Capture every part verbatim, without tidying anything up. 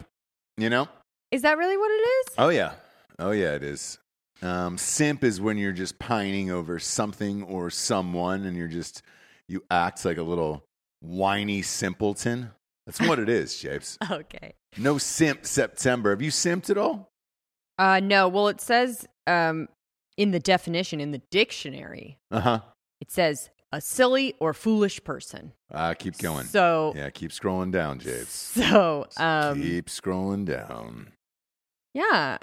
You know? Is that really what it is? Oh, yeah. Oh, yeah, it is. Um, simp is when you're just pining over something or someone and you're just... You act like a little whiny simpleton. That's what it is, Japes. Okay. No simp September. Have you simped at all? Uh, no. Well, it says um, in the definition, in the dictionary, uh-huh. It says a silly or foolish person. Uh, keep going. So yeah, keep scrolling down, Jade. So um, keep scrolling down. Yeah,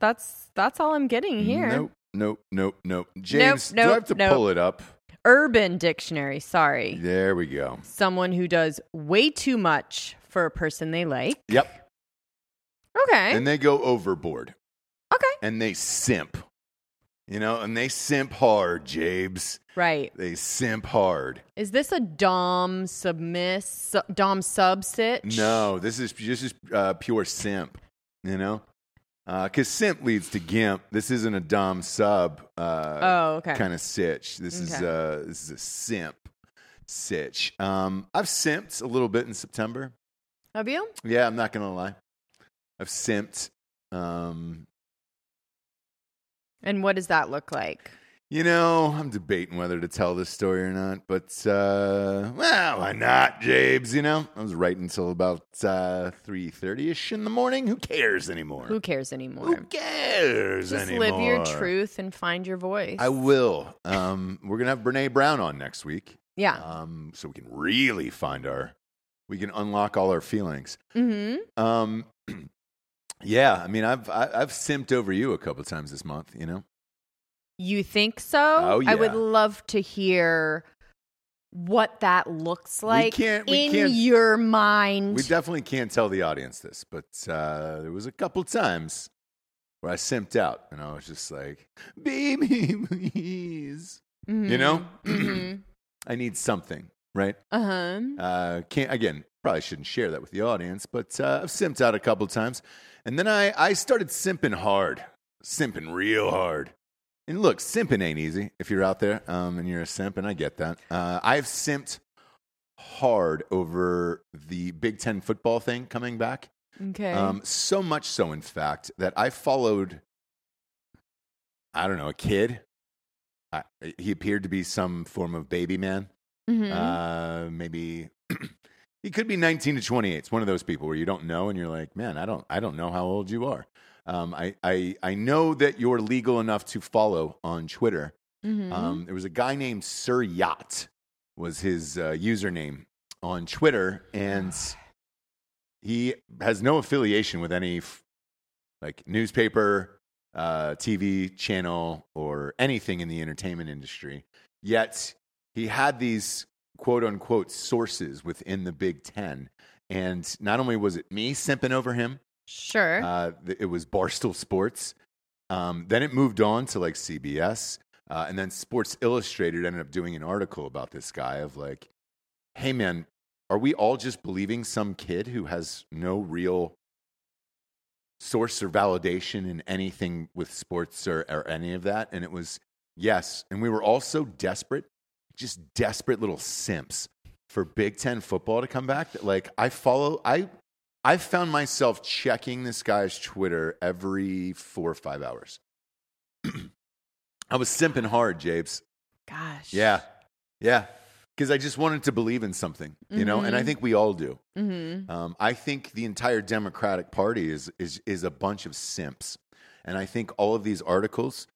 that's that's all I'm getting here. Nope, nope, nope, nope. James, nope, nope, do I have to nope. pull it up? Urban Dictionary. Sorry. There we go. Someone who does way too much for a person they like. Yep. Okay. And they go overboard. Okay. And they simp. You know, and they simp hard, Jabes. Right. They simp hard. Is this a dom submiss, su- dom subsitch? No, this is this is uh, pure simp, you know? Because uh, simp leads to gimp. This isn't a dom sub uh, oh, okay. kind of sitch. This, okay. is a, this is a simp sitch. Um, I've simped a little bit in September. Have you? Yeah, I'm not going to lie. I've simped. Um, And what does that look like? You know, I'm debating whether to tell this story or not, but, uh, well, why not, Jabes, you know? I was writing until about uh, three thirty-ish in the morning. Who cares anymore? Who cares anymore? Who cares Just anymore? Just live your truth and find your voice. I will. Um, we're going to have Brene Brown on next week. Yeah. Um, so we can really find our, we can unlock all our feelings. Mm-hmm. Um. Yeah, I mean, I've I've simped over you a couple of times this month, you know? You think so? Oh, yeah. I would love to hear what that looks like we can't, we in can't, your mind. We definitely can't tell the audience this, but uh, there was a couple times where I simped out, and I was just like, baby, please. Mm-hmm. You know? Mm-hmm. I need something, right? Uh-huh. Uh, can't, again, probably shouldn't share that with the audience, but uh, I've simped out a couple times. And then I, I started simping hard, simping real hard. And look, simping ain't easy if you're out there um, and you're a simp, and I get that. Uh, I've simped hard over the Big Ten football thing coming back. Okay. Um, so much so, in fact, that I followed, I don't know, a kid. I, he appeared to be some form of baby man. Mm-hmm. Uh, maybe... He could be nineteen to twenty-eight. It's one of those people where you don't know, and you're like, man, I don't I don't know how old you are. Um, I, I, I know that you're legal enough to follow on Twitter. Mm-hmm. Um, there was a guy named Sir Yacht was his uh, username on Twitter, and he has no affiliation with any like newspaper, uh, T V channel, or anything in the entertainment industry. Yet he had these quote-unquote sources within the Big Ten. And not only was it me simping over him. Sure. Uh, it was Barstool Sports. Um, then it moved on to like C B S. Uh, and then Sports Illustrated ended up doing an article about this guy of like, hey, man, are we all just believing some kid who has no real source or validation in anything with sports or, or any of that? And it was, yes. And we were all so desperate just desperate little simps for Big Ten football to come back that like I follow, I I found myself checking this guy's Twitter every four or five hours. I was simping hard, Jabes. Gosh. Yeah. Yeah. Because I just wanted to believe in something, you mm-hmm. know, and I think we all do. Mm-hmm. Um, I think the entire Democratic Party is, is, is a bunch of simps. And I think all of these articles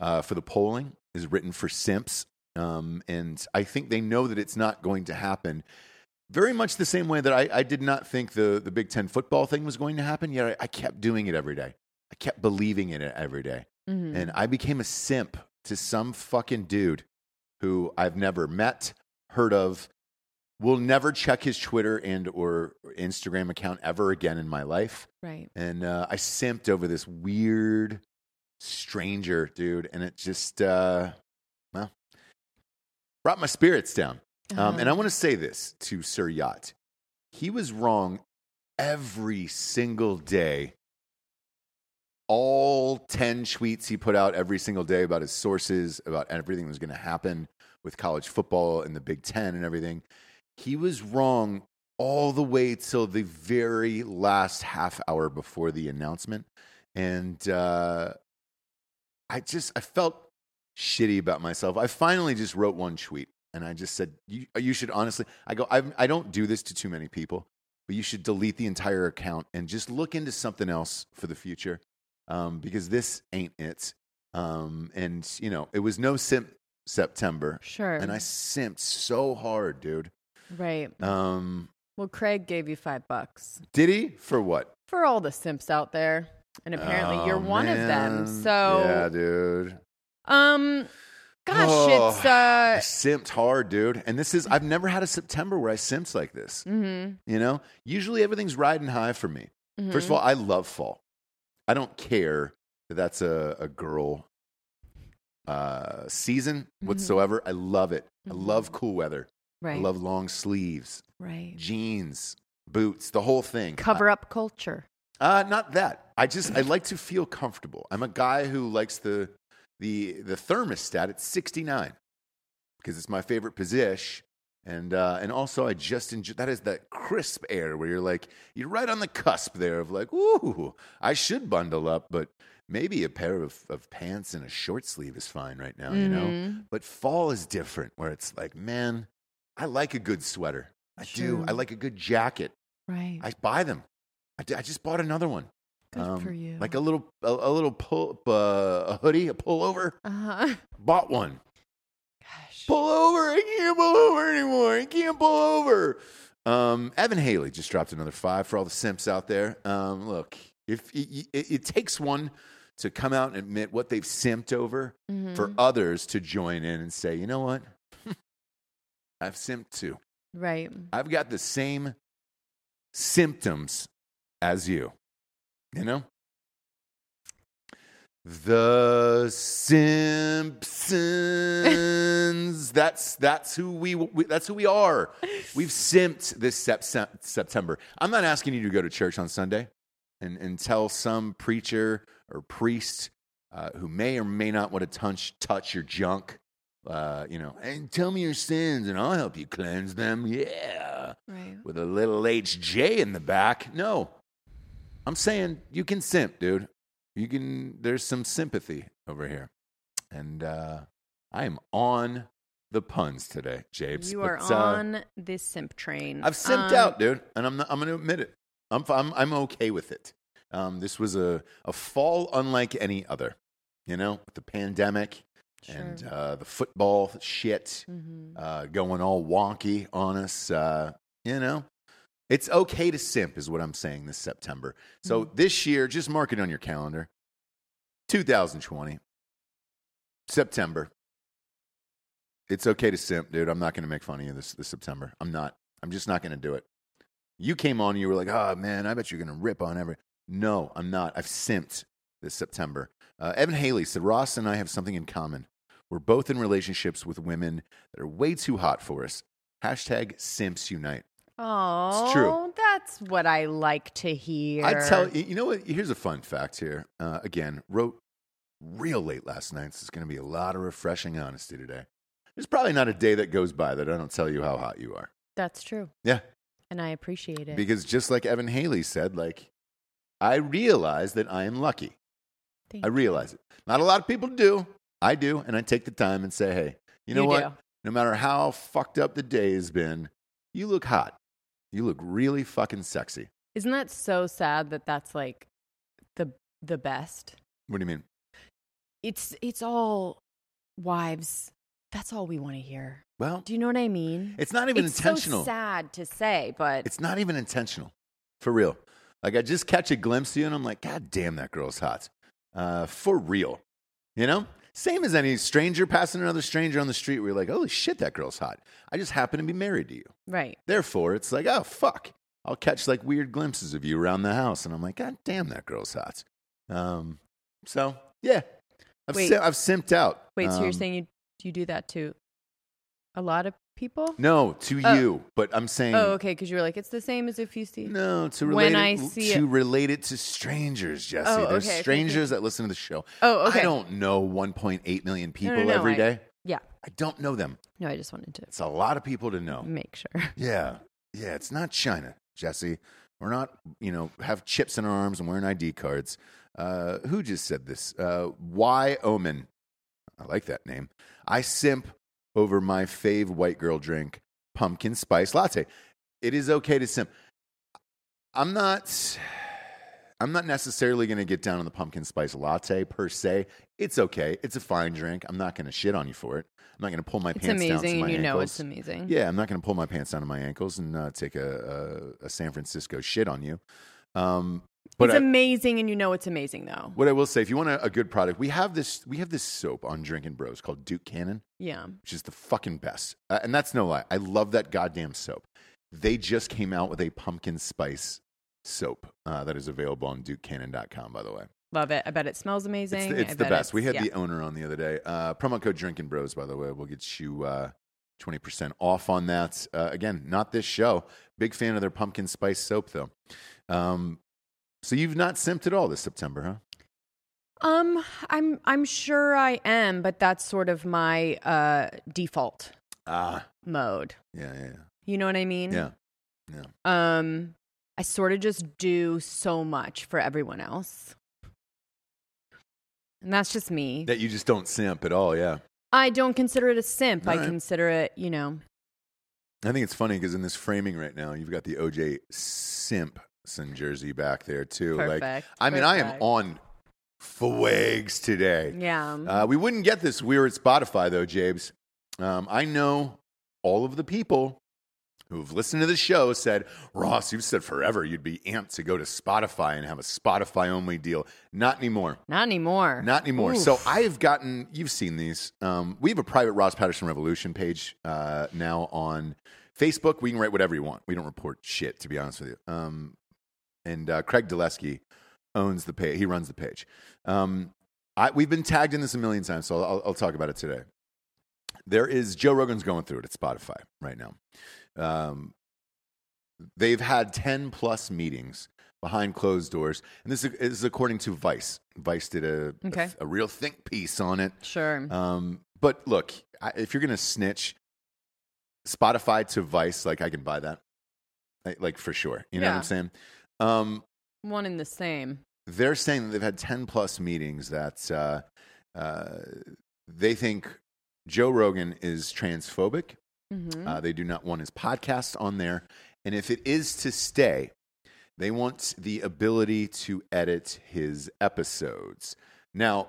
uh, for the polling is written for simps. Um, and I think they know that it's not going to happen very much the same way that I, I did not think the, the Big Ten football thing was going to happen, yet I, I kept doing it every day. I kept believing in it every day. Mm-hmm. And I became a simp to some fucking dude who I've never met, heard of, will never check his Twitter and or Instagram account ever again in my life. Right. And uh, I simped over this weird stranger, dude, and it just... Uh, brought my spirits down. Um, uh-huh. And I want to say this to Sir Yacht. He was wrong every single day. All ten tweets he put out every single day about his sources, about everything that was going to happen with college football and the Big Ten and everything. He was wrong all the way till the very last half hour before the announcement. And uh, I just, I felt... shitty about myself. I finally just wrote one tweet and I just said, you, you should honestly, I go, I've, I don't do this to too many people, but you should delete the entire account and just look into something else for the future um, because this ain't it. Um, and, you know, it was no simp September. Sure. And I simped so hard, dude. Right. Um. Well, Craig gave you five bucks. Did he? For what? For all the simps out there. And apparently oh, you're one man. of them. So yeah, dude. Um, gosh, oh, it's... Uh... I simped hard, dude. And this is... I've never had a September where I simped like this. Mm-hmm. You know? Usually everything's riding high for me. Mm-hmm. First of all, I love fall. I don't care that that's a, a girl uh, season mm-hmm. whatsoever. I love it. Mm-hmm. I love cool weather. Right. I love long sleeves. Right. Jeans, boots, the whole thing. Cover up I, culture. Uh, not that. I just, I like to feel comfortable. I'm a guy who likes the the the thermostat at sixty-nine because it's my favorite position. And uh, and also I just enjoy, that is that crisp air where you're like, you're right on the cusp there of like, ooh, I should bundle up, but maybe a pair of, of pants and a short sleeve is fine right now, mm-hmm. you know? But fall is different where it's like, man, I like a good sweater. I True. do. I like a good jacket. Right. I buy them. I, d- I just bought another one. Good um, for you. Like a little, a, a little pull, uh, a hoodie, a pullover. Uh huh. Bought one. Gosh. Pull over! I can't pull over anymore. I can't pull over. Um, Evan Haley just dropped another five for all the simps out there. Um, look, if it, it, it takes one to come out and admit what they've simped over, mm-hmm. for others to join in and say, you know what, I've simped too. Right. I've got the same symptoms as you. You know? The Simpsons. that's that's who we, we that's who we are. We've simped this sep- September. I'm not asking you to go to church on Sunday and, and tell some preacher or priest uh, who may or may not want to touch touch your junk. Uh, you know, and tell me your sins and I'll help you cleanse them. Yeah. Right. With a little H J in the back. No. I'm saying you can simp, dude. You can, there's some sympathy over here. And uh, I am on the puns today, Japes. You are but, uh, on this simp train. I've simped um, out, dude, and I'm not, I'm going to admit it. I'm I'm I'm okay with it. Um, this was a, a fall unlike any other, you know, with the pandemic. Sure. And uh, the football shit mm-hmm. uh, going all wonky on us. Uh, you know, it's okay to simp is what I'm saying this September. So mm-hmm. this year, just mark it on your calendar. twenty twenty, September. It's okay to simp, dude. I'm not going to make fun of you this, this September. I'm not. I'm just not going to do it. You came on, you were like, oh, man, I bet you're going to rip on every. No, I'm not. I've simped this September. Uh, Evan Haley said, Ross and I have something in common. We're both in relationships with women that are way too hot for us. Hashtag Simps Unite. Oh, it's true. That's what I like to hear. I tell you, you know what? Here's a fun fact here. Uh, again, wrote real late last night, so it's going to be a lot of refreshing honesty today. There's probably not a day that goes by that I don't tell you how hot you are. That's true. Yeah. And I appreciate it. Because just like Evan Haley said, like, I realize that I am lucky. Thank I realize it. Not a lot of people do. I do, and I take the time and say, hey, you know you what? Do. No matter how fucked up the day has been, you look hot. You look really fucking sexy. Isn't that so sad that that's like the the best? What do you mean? It's it's all wives. That's all we want to hear. Well, do you know what I mean? It's not even it's intentional. It's so sad to say, but it's not even intentional. For real. Like I just catch a glimpse of you and I'm like, God damn, that girl's hot. Uh, for real, you know, same as any stranger passing another stranger on the street where you're like, holy shit, that girl's hot. I just happen to be married to you. Right. Therefore, it's like, oh, fuck. I'll catch like weird glimpses of you around the house. And I'm like, God damn, that girl's hot. Um, so, yeah, I've, wait, sim- I've simped out. Wait, um, so you're saying you, you do that to a lot of people? No, to oh. you. But I'm saying. Oh, okay. Because you were like, it's the same as if you see. No, to relate, when it, I see to it. relate it to strangers, Jesse. Oh, There's okay, strangers that listen to the show. Oh, okay. I don't know one point eight million people no, no, no, every I, day. Yeah. I don't know them. No, I just wanted to. It's a lot of people to know. Make sure. Yeah. Yeah. It's not China, Jesse. We're not, you know, have chips in our arms and wearing I D cards. Uh, who just said this? Uh, Y Omen. I like that name. I simp over my fave white girl drink, pumpkin spice latte. It is okay to simp. I'm not, I'm not necessarily going to get down on the pumpkin spice latte per se. It's okay. It's a fine drink. I'm not going to shit on you for it. I'm not going to pull my it's pants down to my ankles. It's amazing, and you know it's amazing. Yeah, I'm not going to pull my pants down to my ankles and uh, take a, a, a San Francisco shit on you. Um, but it's I, amazing, and you know it's amazing, though. What I will say, if you want a, a good product, we have this we have this soap on Drinkin' Bros called Duke Cannon. Yeah. Which is the fucking best. Uh, and that's no lie. I love that goddamn soap. They just came out with a pumpkin spice soap uh, that is available on duke cannon dot com, by the way. Love it. I bet it smells amazing. It's the, it's the best. It's, we had yeah. the owner on the other day. Uh, promo code Drinkin' Bros, by the way. We'll get you uh, twenty percent off on that. Uh, again, not this show. Big fan of their pumpkin spice soap, though. Um, so you've not simped at all this September, huh? Um, I'm I'm sure I am, but that's sort of my uh, default ah. mode. Yeah, yeah, yeah. You know what I mean? Yeah, yeah. Um, I sort of just do so much for everyone else. And that's just me. That you just don't simp at all, yeah. I don't consider it a simp. All I right. consider it, you know. I think it's funny because in this framing right now, you've got the O J Simpson jersey back there, too. Perfect. Like, I Perfect. mean, I am on fwags today. Yeah. Uh, we wouldn't get this. We were at Spotify, though, Jabes. Um, I know all of the people who have listened to the show said, Ross, you've said forever you'd be amped to go to Spotify and have a Spotify-only deal. Not anymore. Not anymore. Not anymore. Oof. So I've gotten, you've seen these. Um, we have a private Ross Patterson Revolution page uh, now on Facebook. We can write whatever you want. We don't report shit, to be honest with you. Um, and uh, Craig Dulesky owns the page. He runs the page. Um, I, we've been tagged in this a million times, so I'll, I'll talk about it today. There is, Joe Rogan's going through it at Spotify right now. Um, they've had ten plus meetings behind closed doors. And this is according to Vice. Vice did a, okay. a, a real think piece on it. Sure. Um, but look, I, if you're going to snitch Spotify to Vice, like I can buy that. I, like for sure. You know yeah. what I'm saying? Um, One in the same. They're saying that they've had ten plus meetings that uh, uh, they think Joe Rogan is transphobic. Mm-hmm. Uh, they do not want his podcast on there. And if it is to stay, they want the ability to edit his episodes. Now,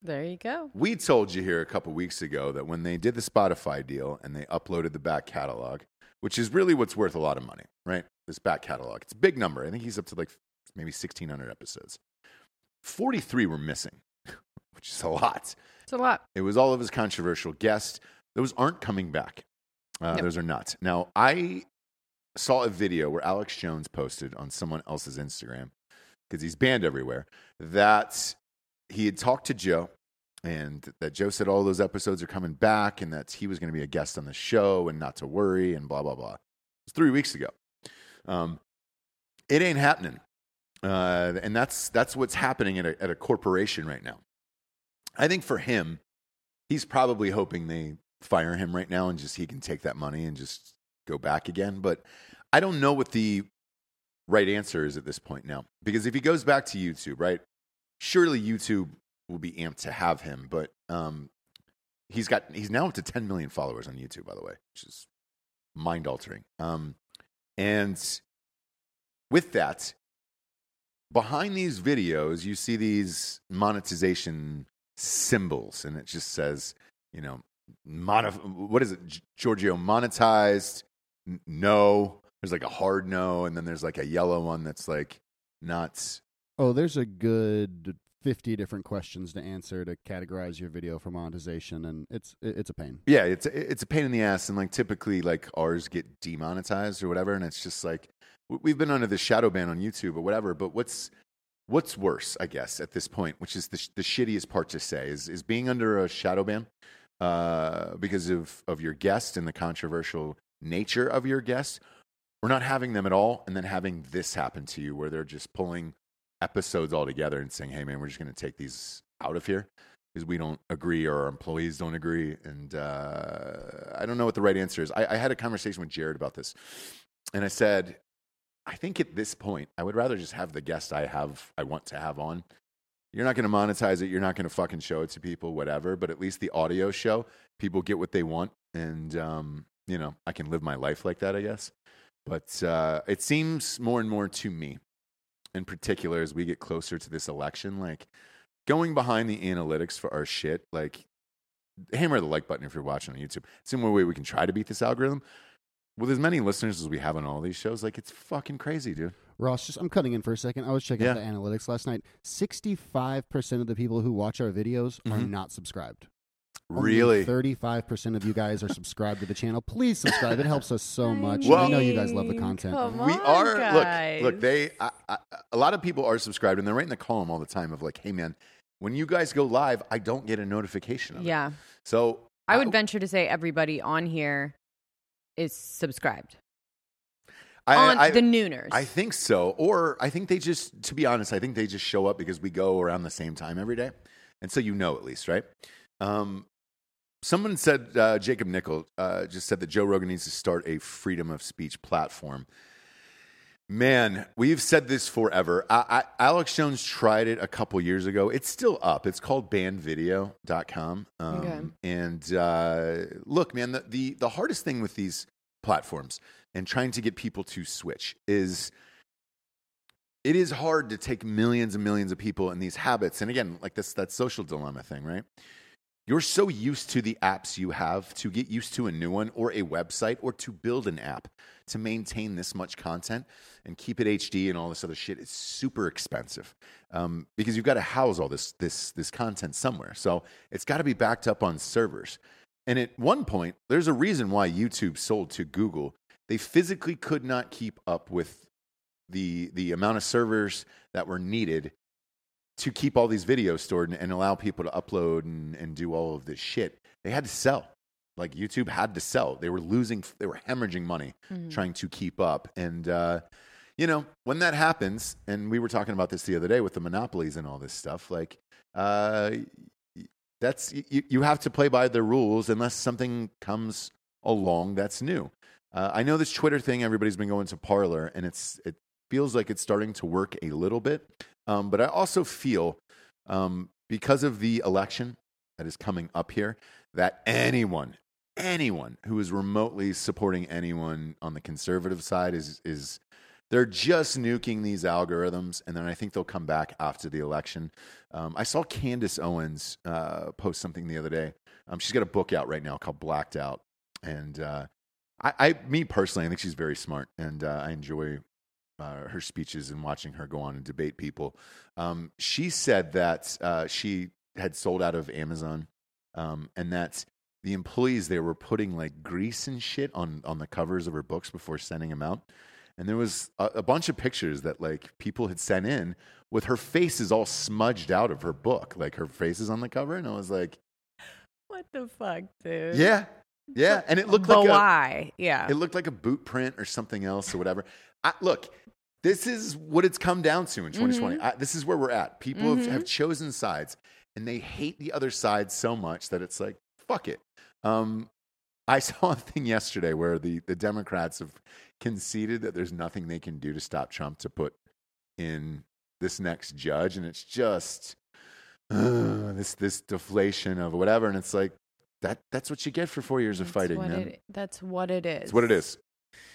there you go. We told you here a couple weeks ago that when they did the Spotify deal and they uploaded the back catalog, which is really what's worth a lot of money, right? This back catalog. It's a big number. I think he's up to like maybe sixteen hundred episodes. forty-three were missing, which is a lot. It's a lot. It was all of his controversial guests. Those aren't coming back. Uh, nope. Those are not. Now, I saw a video where Alex Jones posted on someone else's Instagram, because he's banned everywhere, that he had talked to Joe and that Joe said all those episodes are coming back and that he was going to be a guest on the show and not to worry and blah, blah, blah. It was three weeks ago. Um, it ain't happening. Uh, and that's that's what's happening at a, at a corporation right now. I think for him, he's probably hoping they fire him right now and just he can take that money and just go back again. But I don't know what the right answer is at this point now, because if he goes back to YouTube, right, surely YouTube will be amped to have him. But um, he's got he's now up to ten million followers on YouTube, by the way, which is mind altering. Um, and with that, behind these videos, you see these monetization symbols, and it just says, you know, Monif- what is it, Giorgio? Monetized? N- no. There's like a hard no, and then there's like a yellow one that's like not. Oh, there's a good fifty different questions to answer to categorize your video for monetization, and it's it's a pain. Yeah, it's it's a pain in the ass, and like typically like ours get demonetized or whatever, and it's just like we've been under the shadow ban on YouTube or whatever. But what's what's worse, I guess, at this point, which is the sh- the shittiest part to say, is is being under a shadow ban. Uh, because of, of your guest and the controversial nature of your guest, or not having them at all, and then having this happen to you where they're just pulling episodes all together and saying, hey, man, we're just going to take these out of here because we don't agree or our employees don't agree. And uh, I don't know what the right answer is. I, I had a conversation with Jared about this, and I said, I think at this point, I would rather just have the guest I have, I want to have on. You're not going to monetize it. You're not going to fucking show it to people, whatever. But at least the audio show, people get what they want. And, um, you know, I can live my life like that, I guess. But uh, it seems more and more to me in particular as we get closer to this election, like going behind the analytics for our shit, like hammer the like button if you're watching on YouTube. It's the only way we can try to beat this algorithm. With as many listeners as we have on all these shows, like it's fucking crazy, dude. Ross, just I'm cutting in for a second. I was checking yeah. out the analytics last night. sixty-five percent of the people who watch our videos mm-hmm. are not subscribed. Really? thirty-five percent of you guys are subscribed to the channel. Please subscribe. It helps us so much. Well, I know you guys love the content. Come on, we are guys. Look, look, they I, I, a lot of people are subscribed and they're right in the column all the time of like, "Hey man, when you guys go live, I don't get a notification of yeah. it." Yeah. So, I would I, venture to say everybody on here is subscribed. I, on I, the nooners. I think so. Or I think they just to be honest, I think they just show up because we go around the same time every day. And so you know at least, right? Um Someone said, uh, Jacob Nickel uh, just said that Joe Rogan needs to start a freedom of speech platform. Man, we've said this forever. I, I, Alex Jones tried it a couple years ago. It's still up. It's called banned video dot com. Um, okay. And uh, look, man, the, the, the hardest thing with these platforms and trying to get people to switch is it is hard to take millions and millions of people in these habits. And again, like this, that social dilemma thing, right? You're so used to the apps you have to get used to a new one or a website or to build an app to maintain this much content and keep it H D and all this other shit is super expensive um, because you've got to house all this this this content somewhere. So it's got to be backed up on servers. And at one point, there's a reason why YouTube sold to Google. They physically could not keep up with the the amount of servers that were needed to keep all these videos stored and, and allow people to upload and, and do all of this shit. They had to sell. Like YouTube had to sell. They were losing, they were hemorrhaging money mm-hmm. trying to keep up. And, uh, you know, when that happens, and we were talking about this the other day with the monopolies and all this stuff, like uh, that's, you, you have to play by the rules unless something comes along that's new. Uh, I know this Twitter thing, everybody's been going to Parler, and it's it feels like it's starting to work a little bit. Um, but I also feel, um, because of the election that is coming up here, that anyone, anyone who is remotely supporting anyone on the conservative side is, is they're just nuking these algorithms. And then I think they'll come back after the election. Um, I saw Candace Owens uh, post something the other day. Um, she's got a book out right now called Blacked Out. And uh, I, I, me personally, I think she's very smart and uh, I enjoy Uh, her speeches and watching her go on and debate people. Um, she said that uh, she had sold out of Amazon um, and that the employees there were putting like grease and shit on, on the covers of her books before sending them out. And there was a, a bunch of pictures that like people had sent in with her faces all smudged out of her book, like her faces on the cover. And I was like, what the fuck, dude? Yeah. Yeah. And it looked but like why? A, yeah. It looked like a boot print or something else or whatever. I, look, this is what it's come down to in twenty twenty. Mm-hmm. I, this is where we're at. People mm-hmm. have, have chosen sides, and they hate the other side so much that it's like, fuck it. Um, I saw a thing yesterday where the, the Democrats have conceded that there's nothing they can do to stop Trump to put in this next judge, and it's just uh, this this deflation of whatever, and it's like, that that's what you get for four years that's of fighting, man. It, that's what it is. It's what it is.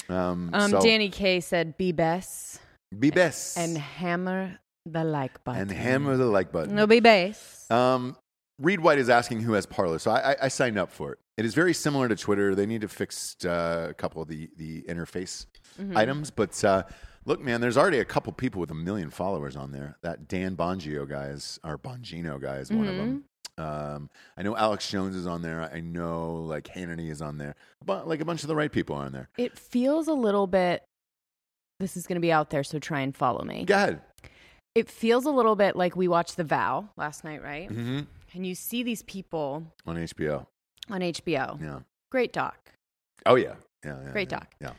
Um, um so, Danny K said be best. Be best. And, and hammer the like button. And hammer the like button. No, be best. Um Reed White is asking who has Parler. So I, I, I signed up for it. It is very similar to Twitter. They need to fix uh, a couple of the, the interface mm-hmm. items. But uh, look, man, there's already a couple people with a million followers on there. That Dan Bongino guy is, or Bongino guy is mm-hmm. one of them. Um, I know Alex Jones is on there. I know like Hannity is on there, but like a bunch of the right people are on there. It feels a little bit, this is going to be out there. So try and follow me. Go ahead. It feels a little bit like we watched The Vow last night, right? Mm-hmm. And you see these people on H B O, on H B O. Yeah. Great doc. Oh yeah. Yeah. yeah Great yeah, doc. Yeah.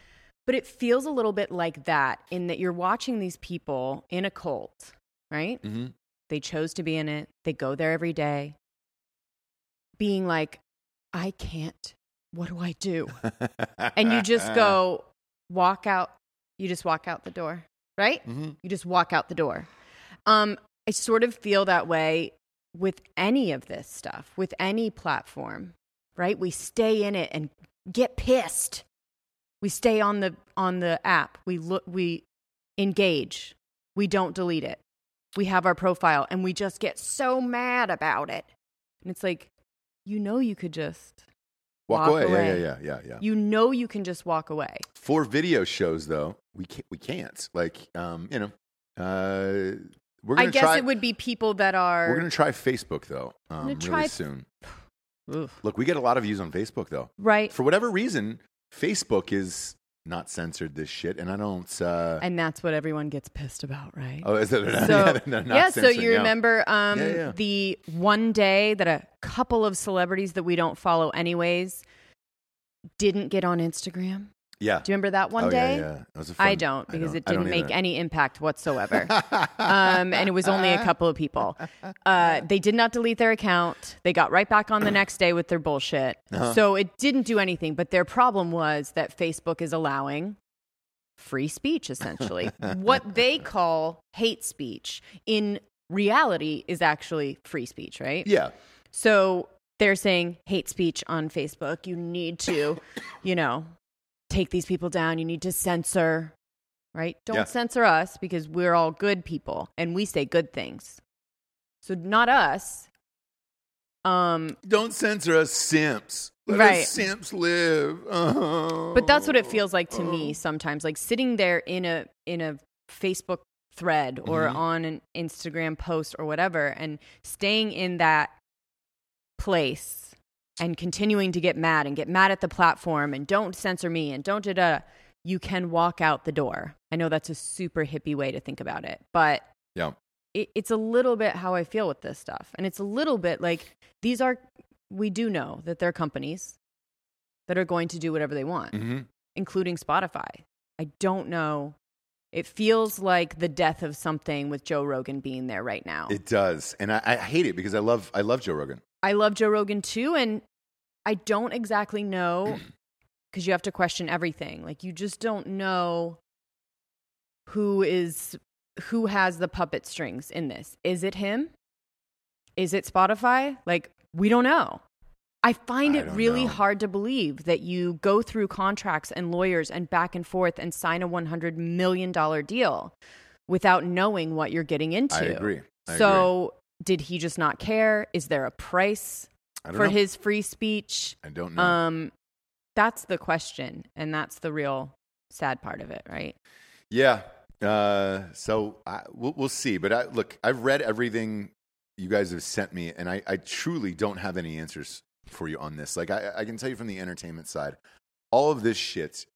But it feels a little bit like that in that you're watching these people in a cult, right? Mm-hmm. They chose to be in it. They go there every day. Being like, I can't, what do I do? And you just go walk out, you just walk out the door, right? Mm-hmm. You just walk out the door. Um, I sort of feel that way with any of this stuff, with any platform, right? We stay in it and get pissed. We stay on the on the app. We look, we engage. We don't delete it. We have our profile and we just get so mad about it. And it's like, you know, you could just walk, walk away. away. Yeah, yeah, yeah, yeah, yeah. You know, you can just walk away. For video shows, though, we can't. We can't. Like, um, you know, uh, we're gonna I guess try, it would be people that are. We're gonna try Facebook though, um, really try... soon. Oof. Look, we get a lot of views on Facebook though, right? For whatever reason, Facebook is not censored this shit, and I don't. Uh... And that's what everyone gets pissed about, right? Oh, is it? So, yeah, yeah so you yeah. remember um, yeah, yeah. the one day that a couple of celebrities that we don't follow anyways didn't get on Instagram? Yeah. Do you remember that one oh, day? Yeah, yeah. It was a fun, I don't because I don't, it didn't make any impact whatsoever. um, and it was only a couple of people. Uh, they did not delete their account. They got right back on the next day with their bullshit. Uh-huh. So it didn't do anything. But their problem was that Facebook is allowing free speech, essentially. What they call hate speech in reality is actually free speech, right? Yeah. So they're saying hate speech on Facebook. You need to, you know... take these people down. You need to censor, right? Don't yeah. censor us because we're all good people and we say good things. So not us. Um, Don't censor us simps. Let right. us simps live. Oh. But that's what it feels like to oh. me sometimes. Like sitting there in a in a Facebook thread or mm-hmm. on an Instagram post or whatever and staying in that place. And continuing to get mad and get mad at the platform and don't censor me and don't da-da, you can walk out the door. I know that's a super hippie way to think about it, but yeah. it, it's a little bit how I feel with this stuff. And it's a little bit like these are, we do know that there are companies that are going to do whatever they want, mm-hmm. including Spotify. I don't know. It feels like the death of something with Joe Rogan being there right now. It does. And I, I hate it because I love I love Joe Rogan. I love Joe Rogan too, and I don't exactly know because you have to question everything. Like you just don't know who is who has the puppet strings in this. Is it him? Is it Spotify? Like we don't know. I find I it really know. hard to believe that you go through contracts and lawyers and back and forth and sign a one hundred million dollars deal without knowing what you're getting into. I agree. I so agree. Did he just not care? Is there a price for know. his free speech? I don't know. Um, that's the question, and that's the real sad part of it, right? Yeah. Uh, so I, we'll, we'll see. But I, look, I've read everything you guys have sent me, and I, I truly don't have any answers for you on this. Like I, I can tell you from the entertainment side, all of this shit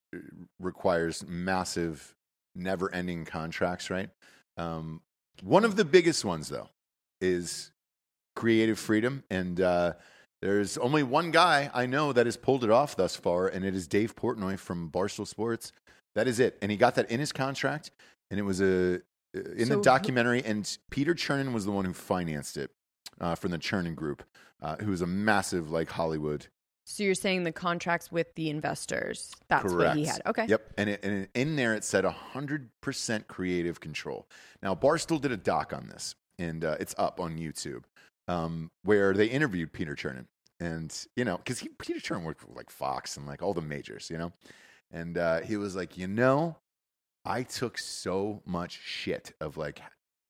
requires massive, never-ending contracts, right? Um, one of the biggest ones, though, is creative freedom, and uh, there's only one guy I know that has pulled it off thus far, and it is Dave Portnoy from Barstool Sports. That is it, and he got that in his contract, and it was a in so the documentary. Who- and Peter Chernin was the one who financed it uh, from the Chernin Group, uh, who is a massive like Hollywood. So you're saying the contracts with the investors? That's Correct. What he had. Okay. Yep, and, it, and in there it said one hundred percent creative control. Now Barstool did a doc on this. And uh, it's up on YouTube, um, where they interviewed Peter Chernin. And, you know, because Peter Chernin worked with, like, Fox and, like, all the majors, you know? And uh, he was like, you know, I took so much shit of, like,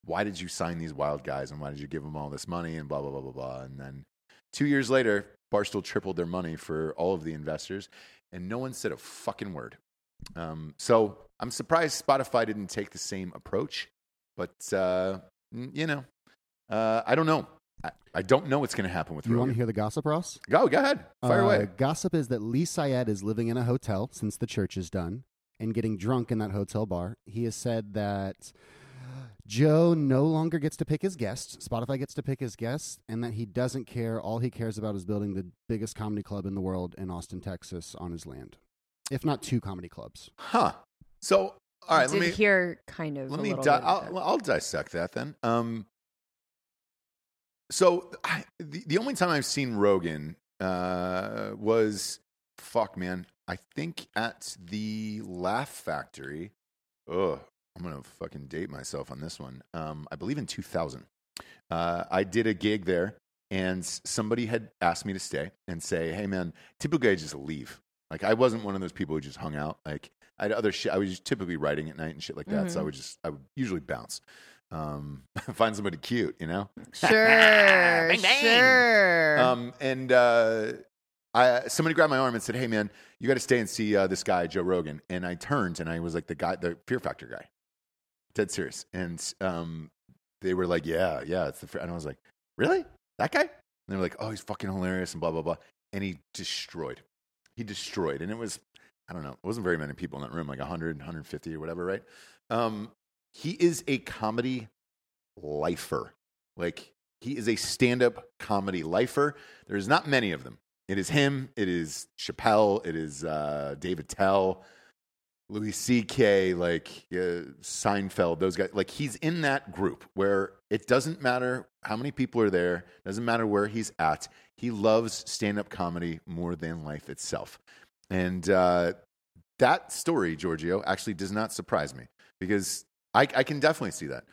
why did you sign these wild guys and why did you give them all this money and blah, blah, blah, blah, blah. And then two years later, Barstool tripled their money for all of the investors, and no one said a fucking word. Um, so I'm surprised Spotify didn't take the same approach, but... Uh, You know, uh, I don't know. I, I don't know what's going to happen with Rogan. You want to hear the gossip, Ross? Go, go ahead. Fire uh, away. Gossip is that Lee Syed is living in a hotel since the church is done and getting drunk in that hotel bar. He has said that Joe no longer gets to pick his guests. Spotify gets to pick his guests, and that he doesn't care. All he cares about is building the biggest comedy club in the world in Austin, Texas on his land, if not two comedy clubs. Huh. So... All right, let me hear kind of. Let me. Di- I'll, I'll dissect that then. Um, so I, the the only time I've seen Rogan uh, was fuck man. I think at the Laugh Factory. Ugh, I'm gonna fucking date myself on this one. Um, I believe in two thousand, uh, I did a gig there, and somebody had asked me to stay and say, "Hey man, typically I just leave. Like I wasn't one of those people who just hung out. Like." I had other shit. I was typically writing at night and shit like that. Mm-hmm. So I would just, I would usually bounce. Um, find somebody cute, you know? Sure. Bang, bang. Sure. Um, and uh, I, somebody grabbed my arm and said, hey, man, you got to stay and see uh, this guy, Joe Rogan. And I turned and I was like the guy, the Fear Factor guy. Dead serious. And um, they were like, yeah, yeah. It's the Fear. And I was like, really? That guy? And they were like, oh, he's fucking hilarious and blah, blah, blah. And he destroyed. He destroyed. And it was, I don't know, it wasn't very many people in that room, like one hundred, one hundred fifty or whatever, right? Um, he is a comedy lifer. Like, he is a stand-up comedy lifer. There's not many of them. It is him. It is Chappelle. It is uh, David Tell, Louis C K, like uh, Seinfeld, those guys. Like, he's in that group where it doesn't matter how many people are there. Doesn't matter where he's at. He loves stand-up comedy more than life itself. And uh, that story, Giorgio, actually does not surprise me because I, I can definitely see that.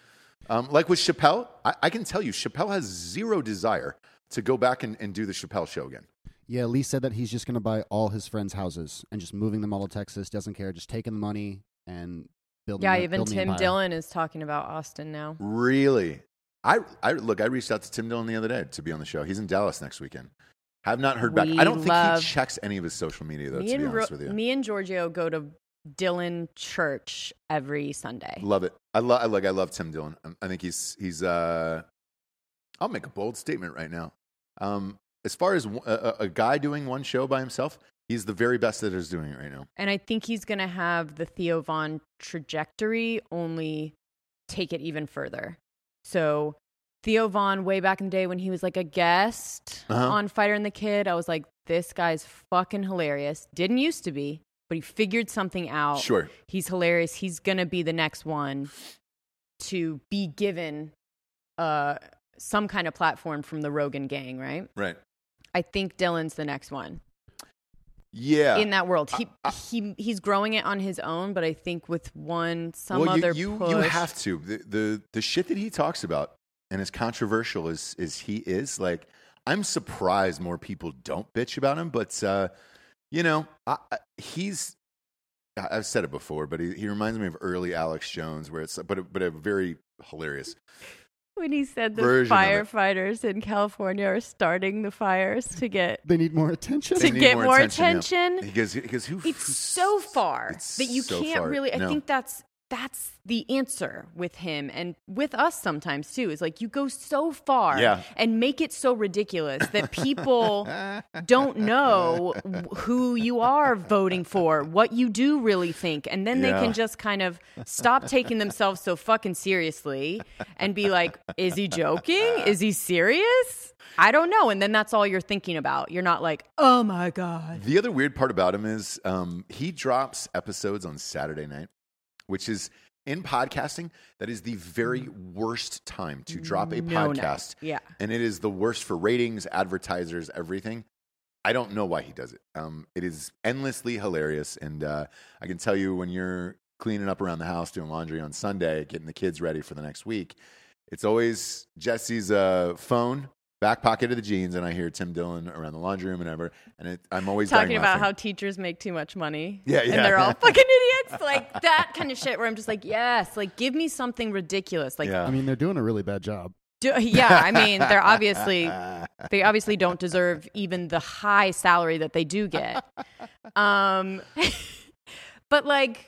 Um, like with Chappelle, I, I can tell you Chappelle has zero desire to go back and, and do the Chappelle show again. Yeah, Lee said that he's just going to buy all his friends' houses and just moving them all to Texas, doesn't care, just taking the money and building Yeah, a, even building Tim Dillon is talking about Austin now. Really? I, I Look, I reached out to Tim Dillon the other day to be on the show. He's in Dallas next weekend. Have not heard back. We I don't love, think he checks any of his social media, though, me to be honest Ro- with you. Me and Giorgio go to Dillon Church every Sunday. Love it. I, lo- I, like, I love Tim Dillon. I think he's, he's uh, I'll make a bold statement right now. Um, as far as w- a, a guy doing one show by himself, he's the very best that is doing it right now. And I think he's going to have the Theo Von trajectory, only take it even further. So Theo Von, way back in the day when he was like a guest uh-huh. on Fighter and the Kid, I was like, this guy's fucking hilarious. Didn't used to be, but he figured something out. Sure. He's hilarious. He's going to be the next one to be given uh, some kind of platform from the Rogan gang, right? Right. I think Dylan's the next one. Yeah. In that world. He I, I, he he's growing it on his own, but I think with one, some well, you, other you, push. You have to. The, the, the shit that he talks about, and as controversial as, as he is, like, I'm surprised more people don't bitch about him. But, uh, you know, I, I, he's, I, I've said it before, but he, he reminds me of early Alex Jones, where it's, but a, but a very hilarious. When he said the firefighters in California are starting the fires to get. They need more attention. To get more, more attention. attention. He goes, he goes, who, it's who, so far it's that you so can't far, really, I no. think that's. That's the answer with him and with us sometimes, too, is like you go so far yeah. and make it so ridiculous that people don't know who you are voting for, what you do really think. And then yeah. they can just kind of stop taking themselves so fucking seriously and be like, is he joking? Is he serious? I don't know. And then that's all you're thinking about. You're not like, oh, my God. The other weird part about him is um, he drops episodes on Saturday night. Which is in podcasting, that is the very worst time to drop a no, podcast. No. Yeah. And it is the worst for ratings, advertisers, everything. I don't know why he does it. Um, it is endlessly hilarious. And uh, I can tell you when you're cleaning up around the house, doing laundry on Sunday, getting the kids ready for the next week, it's always Jesse's uh, phone. Back pocket of the jeans, and I hear Tim Dillon around the laundry room and ever, and it, I'm always talking dying about laughing. How teachers make too much money. Yeah, yeah. And they're all fucking idiots, like that kind of shit. Where I'm just like, yes, like give me something ridiculous. Like, yeah. I mean, they're doing a really bad job. Do, yeah, I mean, they're obviously they obviously don't deserve even the high salary that they do get. Um, but like,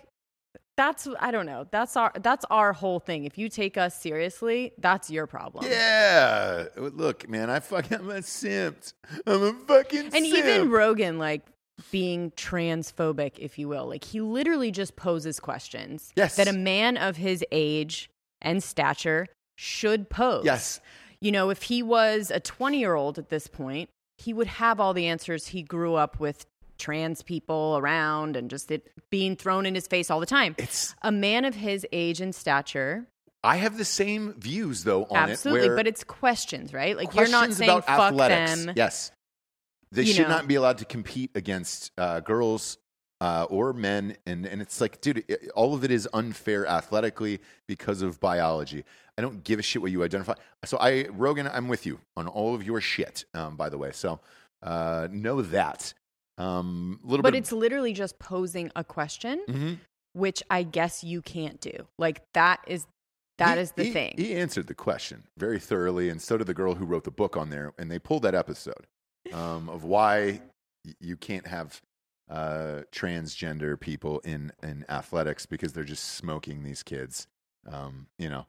that's I don't know. That's our that's our whole thing. If you take us seriously, that's your problem. Yeah. Look, man, I fucking I'm a simp. I'm a fucking simp. And even Rogan, like being transphobic, if you will, like he literally just poses questions yes. that a man of his age and stature should pose. Yes. You know, if he was a twenty-year-old at this point, he would have all the answers. He grew up with trans people around and just it being thrown in his face all the time. It's a man of his age and stature. I have the same views though on absolutely, it. Absolutely, but it's questions, right? Like questions you're not saying about fuck athletics. Them. Yes. They should know. Not be allowed to compete against uh, girls uh, or men. And, and it's like, dude, it, all of it is unfair athletically because of biology. I don't give a shit what you identify. So I, Rogan, I'm with you on all of your shit, um, by the way. So uh, know that. Um, little but bit it's of- literally just posing a question mm-hmm. which I guess you can't do. Like that is that he, is the he, thing. He answered the question very thoroughly, and so did the girl who wrote the book on there. And they pulled that episode um, of why you can't have uh, transgender people in, in athletics because they're just smoking these kids. Um, you know,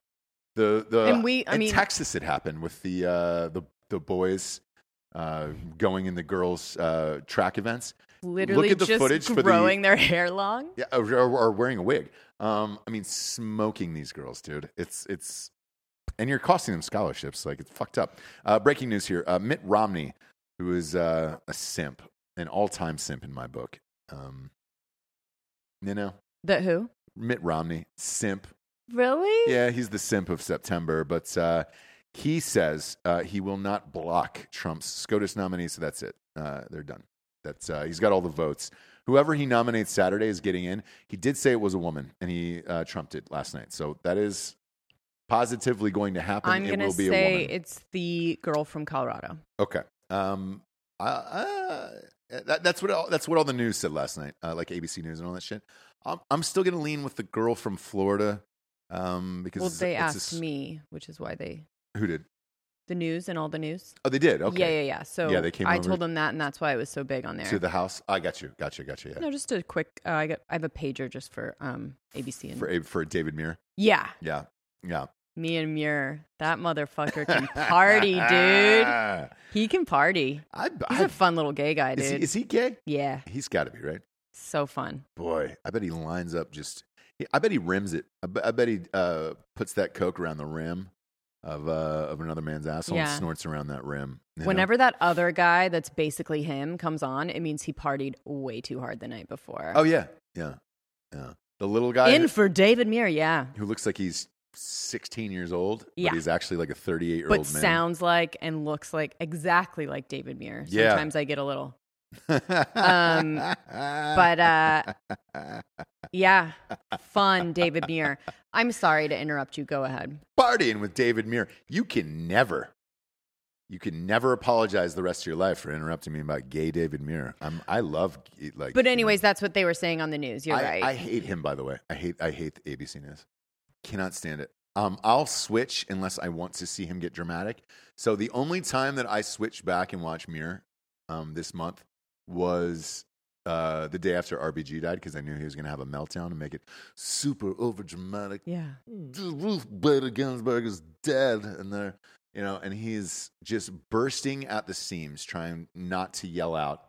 the the and we, I in mean, Texas it happened with the uh, the the boys uh, going in the girls' uh, track events. Literally, look at the just footage for growing the, their hair long, yeah, or, or wearing a wig. Um, I mean, smoking these girls, dude. It's it's, and you're costing them scholarships. Like it's fucked up. Uh, breaking news here: uh, Mitt Romney, who is uh, a simp, an all-time simp in my book. Um, you know that who? Mitt Romney, simp. Really? Yeah, he's the simp of September, but uh, he says uh, he will not block Trump's SCOTUS nominee. So that's it. Uh, they're done. That's uh, he's got all the votes. Whoever he nominates Saturday is getting in. He did say it was a woman, and he uh, trumped it last night. So that is positively going to happen. I'm going to say a woman. It's the girl from Colorado. Okay, um, I, uh, that, that's what all, that's what all the news said last night, uh, like A B C News and all that shit. I'm, I'm still going to lean with the girl from Florida um, because well, they it's, asked it's a, me, which is why they who did. The news and all the news. Oh, they did? Okay. Yeah, yeah, yeah. So yeah, they came I over told them that, and that's why it was so big on there. To the house? I got you. Got you. Got you. Yeah. No, just a quick. Uh, I got. I have a pager just for um A B C and for a, for David Muir. Yeah. Yeah. Yeah. Me and Muir, that motherfucker can party, dude. He can party. I, I, He's a fun little gay guy, dude. Is he, is he gay? Yeah. He's got to be, right? So fun. Boy, I bet he lines up. Just, I bet he rims it. I bet, I bet he uh, puts that coke around the rim. Of uh, of another man's asshole yeah. and snorts around that rim. Whenever know? that other guy that's basically him comes on, it means he partied way too hard the night before. Oh, yeah. Yeah. Yeah. The little guy. In who, for David Muir, yeah. Who looks like he's sixteen years old, yeah. but he's actually like a thirty-eight-year-old man. But sounds like and looks like exactly like David Muir. Yeah. Sometimes I get a little. um, but uh, yeah, fun David Muir. I'm sorry to interrupt you. Go ahead. Partying with David Muir. You can never, you can never apologize the rest of your life for interrupting me about gay David Muir. I'm, I love like. But anyways, you know, that's what they were saying on the news. You're I, right. I hate him. By the way, I hate I hate the A B C News. Cannot stand it. Um, I'll switch unless I want to see him get dramatic. So the only time that I switch back and watch Muir um, this month. Was uh, the day after R B G died because I knew he was going to have a meltdown and make it super over dramatic. Yeah, Ruth Bader Ginsburg is dead, and they're you know, and he's just bursting at the seams, trying not to yell out,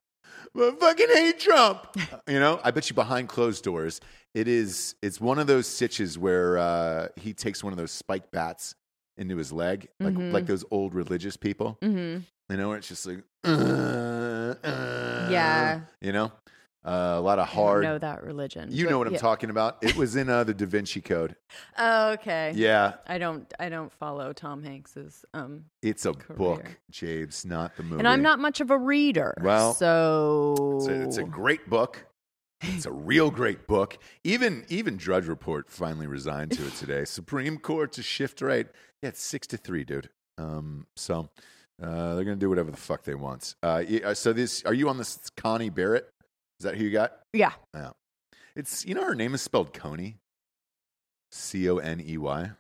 "I fucking hate Trump." You know, I bet you behind closed doors, it is. It's one of those sitches where uh, he takes one of those spike bats into his leg, like mm-hmm. like those old religious people. Mm-hmm. You know, where it's just like. Uh, uh. Yeah, you know, uh, a lot of hard. I don't know that religion. You but, know what I'm yeah. talking about. It was in uh, the Da Vinci Code. Oh, okay. Yeah, I don't. I don't follow Tom Hanks's. Um, it's a career. book, James, not the movie. And I'm not much of a reader. Well, so it's a, it's a great book. It's a real great book. Even even Drudge Report finally resigned to it today. Supreme Court to shift right. Yeah, it's six to three, dude. Um, so. Uh, they're gonna do whatever the fuck they want. Uh, so this, are you on this Connie Barrett? Is that who you got? Yeah. Yeah. It's you know her name is spelled Coney, C O N E Y,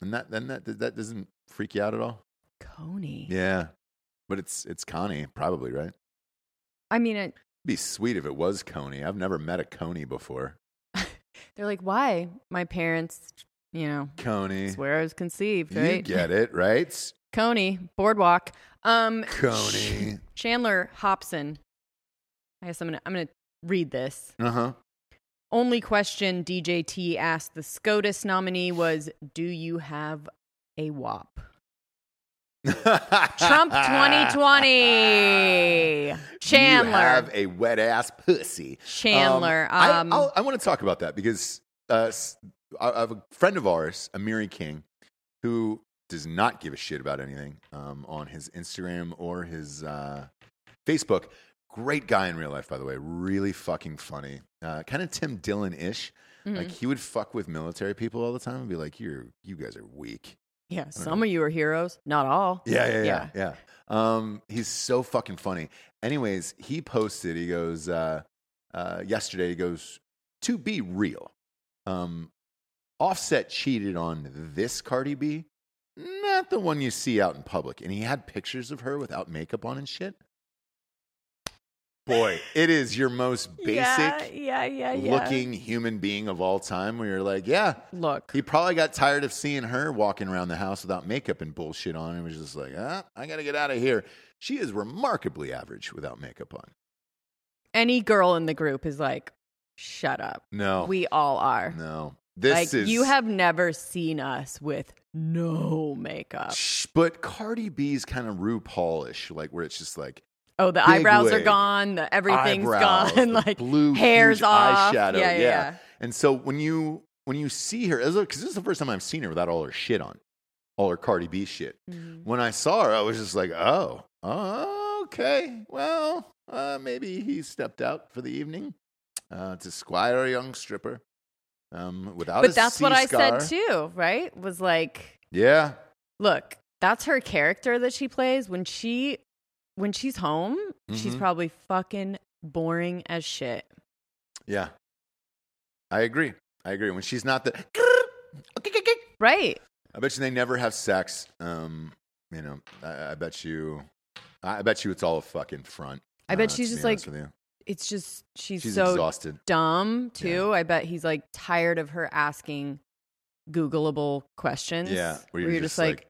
and that then that that doesn't freak you out at all. Coney. Yeah, but it's it's Connie probably, right? I mean, it, it'd be sweet if it was Coney. I've never met a Coney before. They're like, why? My parents, you know, Coney. That's where I was conceived. Right? You get it, right? Coney, Boardwalk. Um, Coney. Chandler Hobson. I guess I'm going to I'm gonna read this. Uh-huh. Only question D J T asked the SCOTUS nominee was, do you have a W A P? Trump twenty twenty. Chandler. You have a wet-ass pussy. Chandler. Um, um, I, I'll, I want to talk about that because uh, I have a friend of ours, Amiri King, who... does not give a shit about anything um, on his Instagram or his uh, Facebook. Great guy in real life, by the way. Really fucking funny. Uh, kind of Tim Dillon-ish. Mm-hmm. Like he would fuck with military people all the time and be like, "You're, you guys are weak." Yeah, some know. of you are heroes, not all. Yeah, yeah, yeah, yeah. yeah. Um, he's so fucking funny. Anyways, he posted. He goes uh, uh, yesterday. He goes, "To be real, Um, Offset cheated on this Cardi B, not the one you see out in public. And he had pictures of her without makeup on and shit. Boy, it is your most basic yeah, yeah, yeah, yeah. looking human being of all time where you're like, yeah. Look. He probably got tired of seeing her walking around the house without makeup and bullshit on and was just like, ah, I got to get out of here. She is remarkably average without makeup on. Any girl in the group is like, shut up. No. We all are. No. This like, is... you have never seen us with no makeup. But Cardi B's kind of RuPaul-ish, like where it's just like, oh, the eyebrows wig. Are gone. The everything's eyebrows, gone. Like blue hair's off. Eyeshadow. Yeah, yeah, yeah. yeah. And so when you when you see her, because this is the first time I've seen her without all her shit on, all her Cardi B shit. Mm-hmm. When I saw her, I was just like, oh, oh okay. Well, uh, maybe he stepped out for the evening uh, to squire a young stripper um, without. But a that's what scar. I said too, right? Was like, yeah, look, that's her character that she plays when she. When she's home, mm-hmm. she's probably fucking boring as shit. Yeah. I agree. I agree. When she's not the... Right. I bet you they never have sex. Um, you know, I, I bet you... I bet you it's all a fucking front. I bet uh, she's just like... It's just... She's, she's so exhausted. Dumb, too. Yeah. I bet he's like tired of her asking Googleable questions. Yeah. Where you're, where you're just, just like... like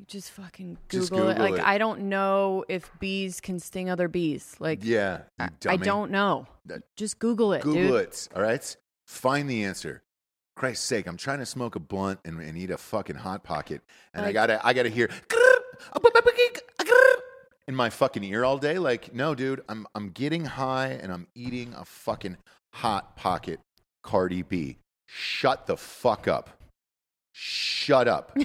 You just fucking Google, just Google it. Like, it. I don't know if bees can sting other bees. Like, yeah, I, I don't know. That, just Google it. Google dude. it. All right. Find the answer. Christ's sake, I'm trying to smoke a blunt and, and eat a fucking hot pocket. And like, I gotta I gotta hear in my fucking ear all day. Like, no, dude, I'm I'm getting high and I'm eating a fucking hot pocket. Cardi B. Shut the fuck up. Shut up.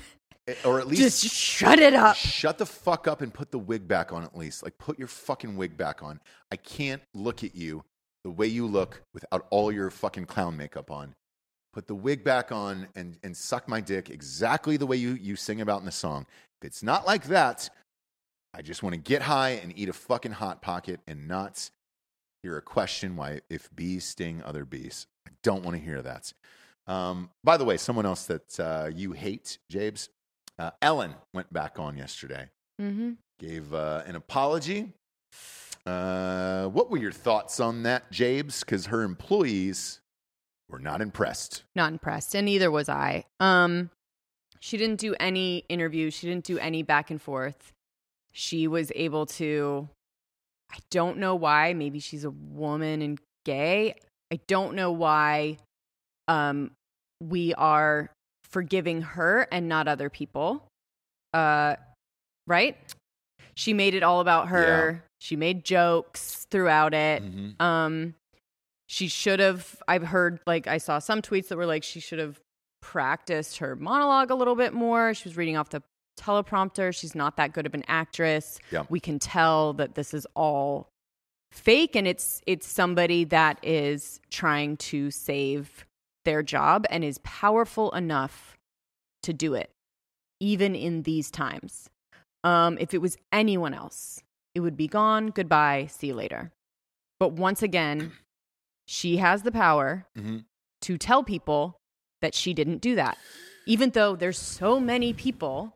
Or at least just shut it up. Shut the fuck up and put the wig back on at least. Like, put your fucking wig back on. I can't look at you the way you look without all your fucking clown makeup on. Put the wig back on and, and suck my dick exactly the way you, you sing about in the song. If it's not like that, I just want to get high and eat a fucking Hot Pocket and not hear a question why if bees sting other bees. I don't want to hear that. Um, by the way, someone else that uh, you hate, Jabes, Uh, Ellen went back on yesterday, mm-hmm. gave uh, an apology. Uh, what were your thoughts on that, Jabes? Because her employees were not impressed. Not impressed, and neither was I. Um, she didn't do any interview. She didn't do any back and forth. She was able to, I don't know why, maybe she's a woman and gay. I don't know why um, we are... forgiving her and not other people, uh, right? She made it all about her. Yeah. She made jokes throughout it. Mm-hmm. Um, she should have, I've heard, like, I saw some tweets that were like, she should have practiced her monologue a little bit more. She was reading off the teleprompter. She's not that good of an actress. Yeah. We can tell that this is all fake, and it's it's somebody that is trying to save their job and is powerful enough to do it, even in these times. Um, if it was anyone else, it would be gone, goodbye, see you later. But once again, she has the power mm-hmm. to tell people that she didn't do that, even though there's so many people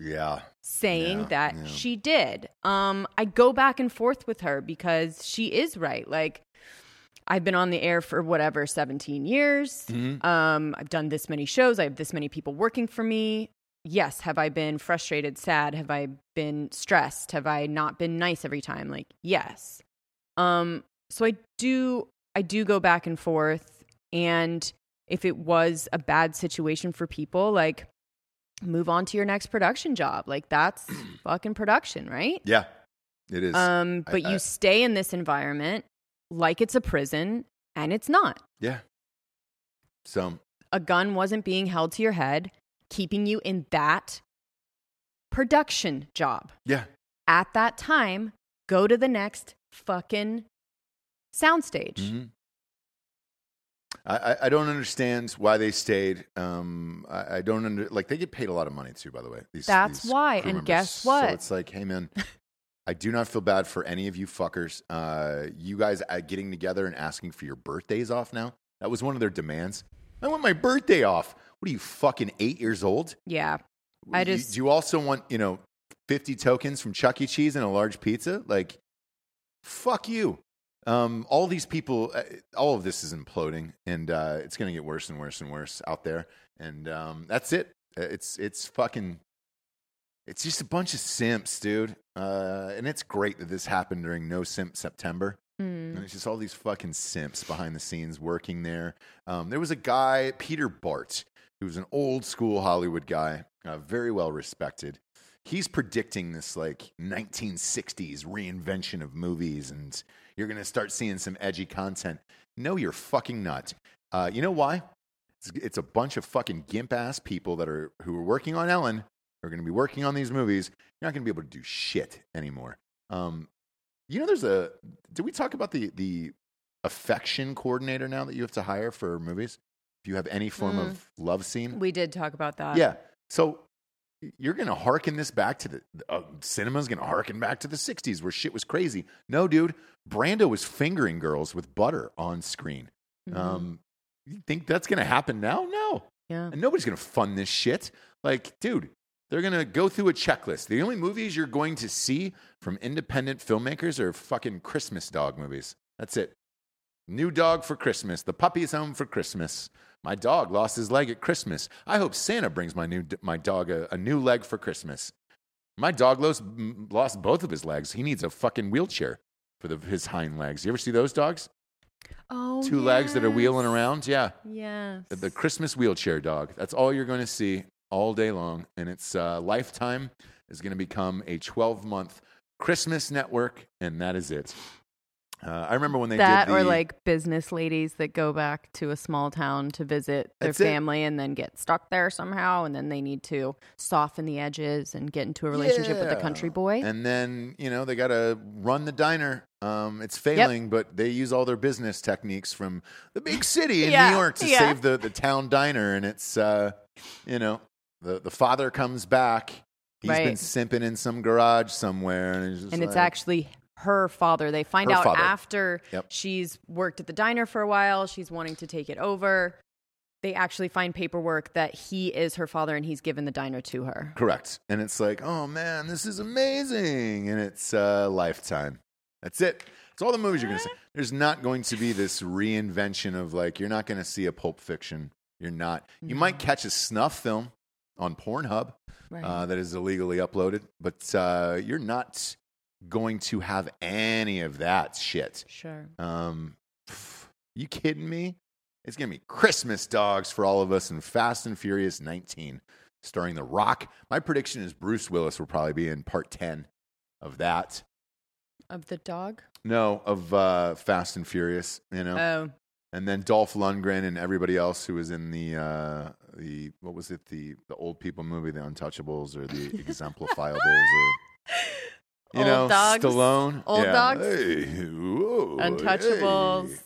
yeah. saying yeah. that yeah. she did. Um, I go back and forth with her because she is right. Like, I've been on the air for whatever, seventeen years. Mm-hmm. Um, I've done this many shows. I have this many people working for me. Yes. Have I been frustrated, sad? Have I been stressed? Have I not been nice every time? Like, yes. Um, so I do, I do go back and forth. And if it was a bad situation for people, like, move on to your next production job. Like, that's fucking production, right? Yeah, it is. Um, but I, I... you stay in this environment like it's a prison, and it's not. Yeah. So a gun wasn't being held to your head, keeping you in that production job. Yeah. At that time, go to the next fucking soundstage. Mm-hmm. I, I, I don't understand why they stayed. Um, I, I don't under like they get paid a lot of money too. By the way, these, that's these why. And guess what? So it's like, hey man. I do not feel bad for any of you fuckers. Uh, you guys are getting together and asking for your birthdays off now. That was one of their demands. I want my birthday off. What are you, fucking eight years old? Yeah. I just. Do you also want, you know, fifty tokens from Chuck E. Cheese and a large pizza? Like, fuck you. Um, all these people, all of this is imploding, and uh, it's going to get worse and worse and worse out there. And um, that's it. It's it's fucking, it's just a bunch of simps, dude. Uh, and it's great that this happened during No Simp September. Mm. And it's just all these fucking simps behind the scenes working there. Um, there was a guy, Peter Bart, who was an old school Hollywood guy, uh, very well respected. He's predicting this like nineteen sixties reinvention of movies, and you're going to start seeing some edgy content. No, you're fucking not. Uh, you know why? It's, it's a bunch of fucking gimp-ass people that are who are working on Ellen, who are going to be working on these movies. You're not going to be able to do shit anymore. Um, you know, there's a... Did we talk about the, the affection coordinator now that you have to hire for movies? If you have any form mm. of love scene? We did talk about that. Yeah. So... You're going to hearken this back to the uh, cinema's going to hearken back to the sixties where shit was crazy. No, dude, Brando was fingering girls with butter on screen. Mm-hmm. Um, you think that's going to happen now? No. Yeah. And nobody's going to fund this shit. Like, dude, they're going to go through a checklist. The only movies you're going to see from independent filmmakers are fucking Christmas dog movies. That's it. New dog for Christmas. The puppy's home for Christmas. My dog lost his leg at Christmas. I hope Santa brings my new my dog a, a new leg for Christmas. My dog lost, lost both of his legs. He needs a fucking wheelchair for the, his hind legs. You ever see those dogs? Oh, Two yes. legs that are wheeling around? Yeah. Yes. The, the Christmas wheelchair dog. That's all you're going to see all day long. And its uh, lifetime is going to become a twelve-month Christmas network, and that is it. Uh, I remember when they that did that or like business ladies that go back to a small town to visit their family it. and then get stuck there somehow. And then they need to soften the edges and get into a relationship yeah. with a country boy. And then, you know, they got to run the diner. Um, it's failing, yep. but they use all their business techniques from the big city in yeah. New York to yeah. save the, the town diner. And it's, uh, you know, the, the father comes back. He's right. been simping in some garage somewhere. And it's, just and like, it's actually... Her father. They find Her out father. after yep. she's worked at the diner for a while. She's wanting to take it over. They actually find paperwork that he is her father and he's given the diner to her. Correct. And it's like, oh man, this is amazing. And it's uh, Lifetime. That's it. It's all the movies you're going to see. There's not going to be this reinvention of like, you're not going to see a Pulp Fiction. You're not. You no. might catch a snuff film on Pornhub right. uh, that is illegally uploaded, but uh, you're not... going to have any of that shit. Sure. Um, pff, you kidding me? It's going to be Christmas dogs for all of us in Fast and Furious nineteen, starring The Rock. My prediction is Bruce Willis will probably be in part ten of that. Of the dog? No, of uh, Fast and Furious, you know. Oh. And then Dolph Lundgren and everybody else who was in the, uh, the what was it, the, the old people movie, The Untouchables or The Exemplifiables or... You old know, dogs. Stallone. Old yeah. dogs. Hey, whoa, Untouchables. Hey.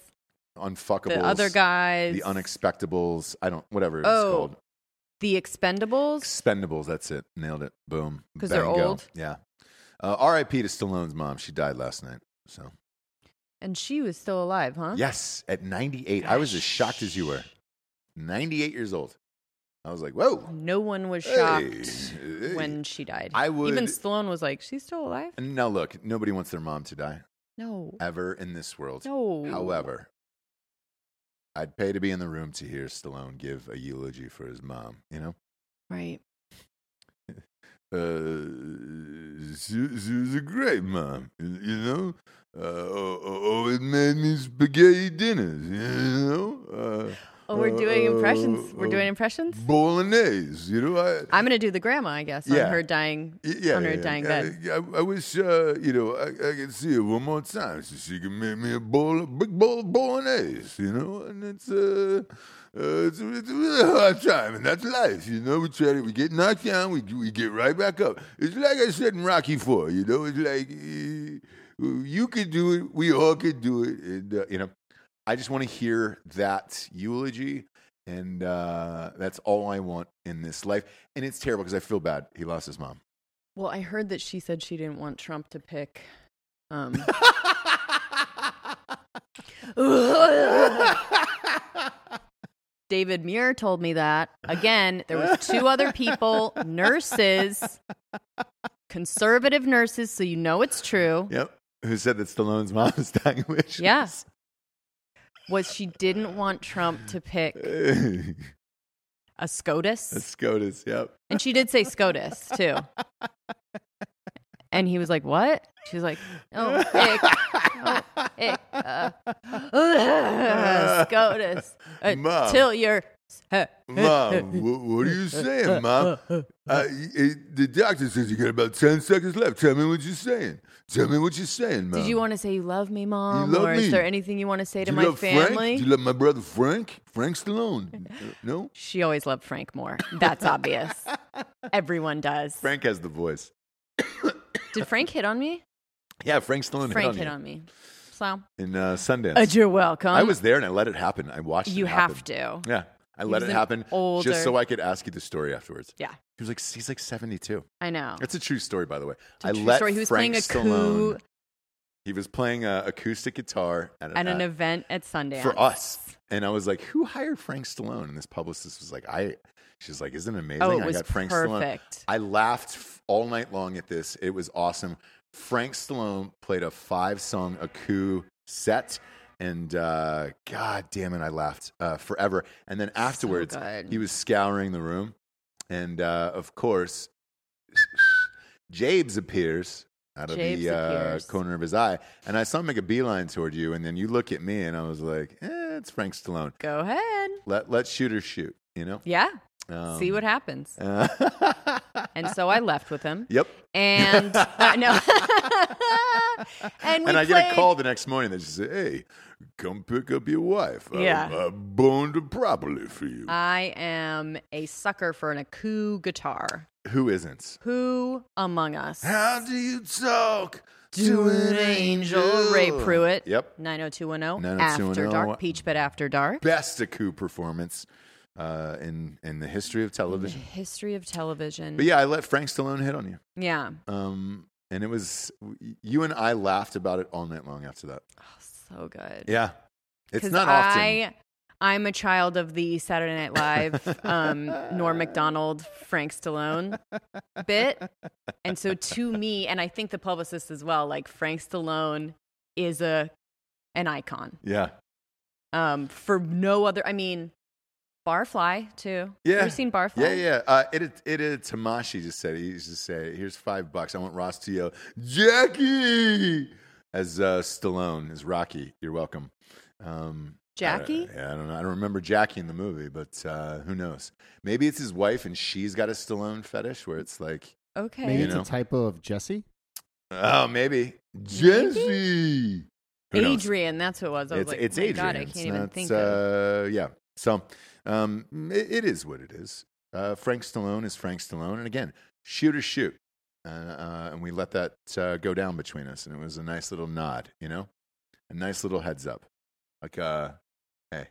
Unfuckables. The other guys. The Unexpectables. I don't, whatever oh, it's called. The Expendables? Expendables, that's it. Nailed it. Boom. Because they're old. Go. Yeah. Uh, R I P to Stallone's mom. She died last night. So. And she was still alive, huh? Yes, at ninety-eight. Gosh. I was as shocked as you were. ninety-eight years old. I was like, whoa. No one was shocked hey, hey. when she died. I would, Even Stallone was like, she's still alive? Now, look, nobody wants their mom to die. No. Ever in this world. No. However, I'd pay to be in the room to hear Stallone give a eulogy for his mom, you know? Right. Uh, she, she was a great mom, you know? Uh, oh, oh, it made me spaghetti dinners, you know? Uh, Oh, we're doing impressions. Uh, we're doing impressions. Bolognese, you know. I, I'm going to do the grandma, I guess, yeah. on her dying, yeah, on her yeah, dying yeah. bed. I, I wish, uh, you know, I, I could see her one more time so she could make me a bowl, big bowl of bolognese, you know. And it's, uh, uh, it's, it's a really hard time, and that's life, you know. We try to, we get knocked down, we we get right back up. It's like I said in Rocky four, you know. It's like uh, you could do it, we all could do it, and uh, you know. I just want to hear that eulogy, and uh, that's all I want in this life. And it's terrible because I feel bad. He lost his mom. Well, I heard that she said she didn't want Trump to pick. Um... David Muir told me that. Again, there was two other people, nurses, conservative nurses, so you know it's true. Yep. Who said that Stallone's mom is dying wishes. Yes. Yeah. Was she didn't want Trump to pick a SCOTUS. A SCOTUS, yep. And she did say SCOTUS, too. And he was like, what? She was like, oh, ick. Oh, ick. Uh, uh, SCOTUS. Uh, Mom. Till you're... Uh, Mom, w- what are you saying, Mom? Uh, it, the doctor says you got about ten seconds left. Tell me what you're saying. Tell me what you're saying, Mom. Did you want to say you love me, Mom? You love or me. Is there anything you want to say to my family? Frank? Do you love my brother Frank? Frank Stallone. No? She always loved Frank more. That's obvious. Everyone does. Frank has the voice. Did Frank hit on me? Yeah, Frank Stallone Frank hit on me. Frank hit on me. So. In uh, Sundance. Uh, you're welcome. I was there and I let it happen. I watched you it happen. You have to. Yeah. I let it happen older... just so I could ask you the story afterwards. Yeah. He was like, he's like seventy-two. I know. It's a true story, by the way. It's a I true let story. He was Frank playing a Stallone. Coup. He was playing uh, acoustic guitar at, at an at, event at Sundance. For us. And I was like, who hired Frank Stallone? And this publicist was like, I... She's like, isn't it amazing? Oh, it was I got Frank perfect. Stallone. I laughed all night long at this. It was awesome. Frank Stallone played a five-song acoustic set, and uh, God damn it, I laughed uh, forever. And then afterwards, so he was scouring the room, and uh, of course, Jabes appears out of Jabes the uh, corner of his eye, and I saw him make a beeline toward you, and then you look at me, and I was like, eh, it's Frank Stallone. Go ahead. Let let shooters shoot, you know? Yeah. Um, See what happens. Uh, and so I left with him. Yep. And uh, no. and we and I played... get a call the next morning that she said, hey, come pick up your wife. Yeah. I, I boned her properly for you. I am a sucker for an acoustic guitar. Who isn't? Who among us? How do you talk to, to an angel? angel? Ray Pruitt. Yep. nine oh two one oh. After Dark. Peach Pit After Dark. Best acoustic performance. Uh, in in the history of television, in the history of television. But yeah, I let Frank Stallone hit on you. Yeah, um, and it was you and I laughed about it all night long after that. Oh, so good. Yeah, it's not often. I, I'm a child of the Saturday Night Live, um, Norm Macdonald, Frank Stallone bit, and so to me, and I think the publicist as well, like Frank Stallone is a an icon. Yeah. Um, for no other, I mean. Barfly too. Yeah, have you seen Barfly? Yeah, yeah. Uh, it it, it Tamashi just said he used to say, "Here's five bucks. I want Ross to yell Jackie as uh, Stallone as Rocky. You're welcome." Um, Jackie? I, yeah, I don't know. I don't remember Jackie in the movie, but uh, who knows? Maybe it's his wife, and she's got a Stallone fetish where it's like, okay, maybe it's know. a typo of Jesse. Oh, maybe, maybe? Jesse. Adrian, that's who it was. I was it's, like, it's oh my Adrian. God, I can't it's even not, think uh, of. Yeah. So um, it, it is what it is. Uh, Frank Stallone is Frank Stallone. And again, shoot or shoot. Uh, uh, and we let that uh, go down between us. And it was a nice little nod, you know? A nice little heads up. Like, uh, hey,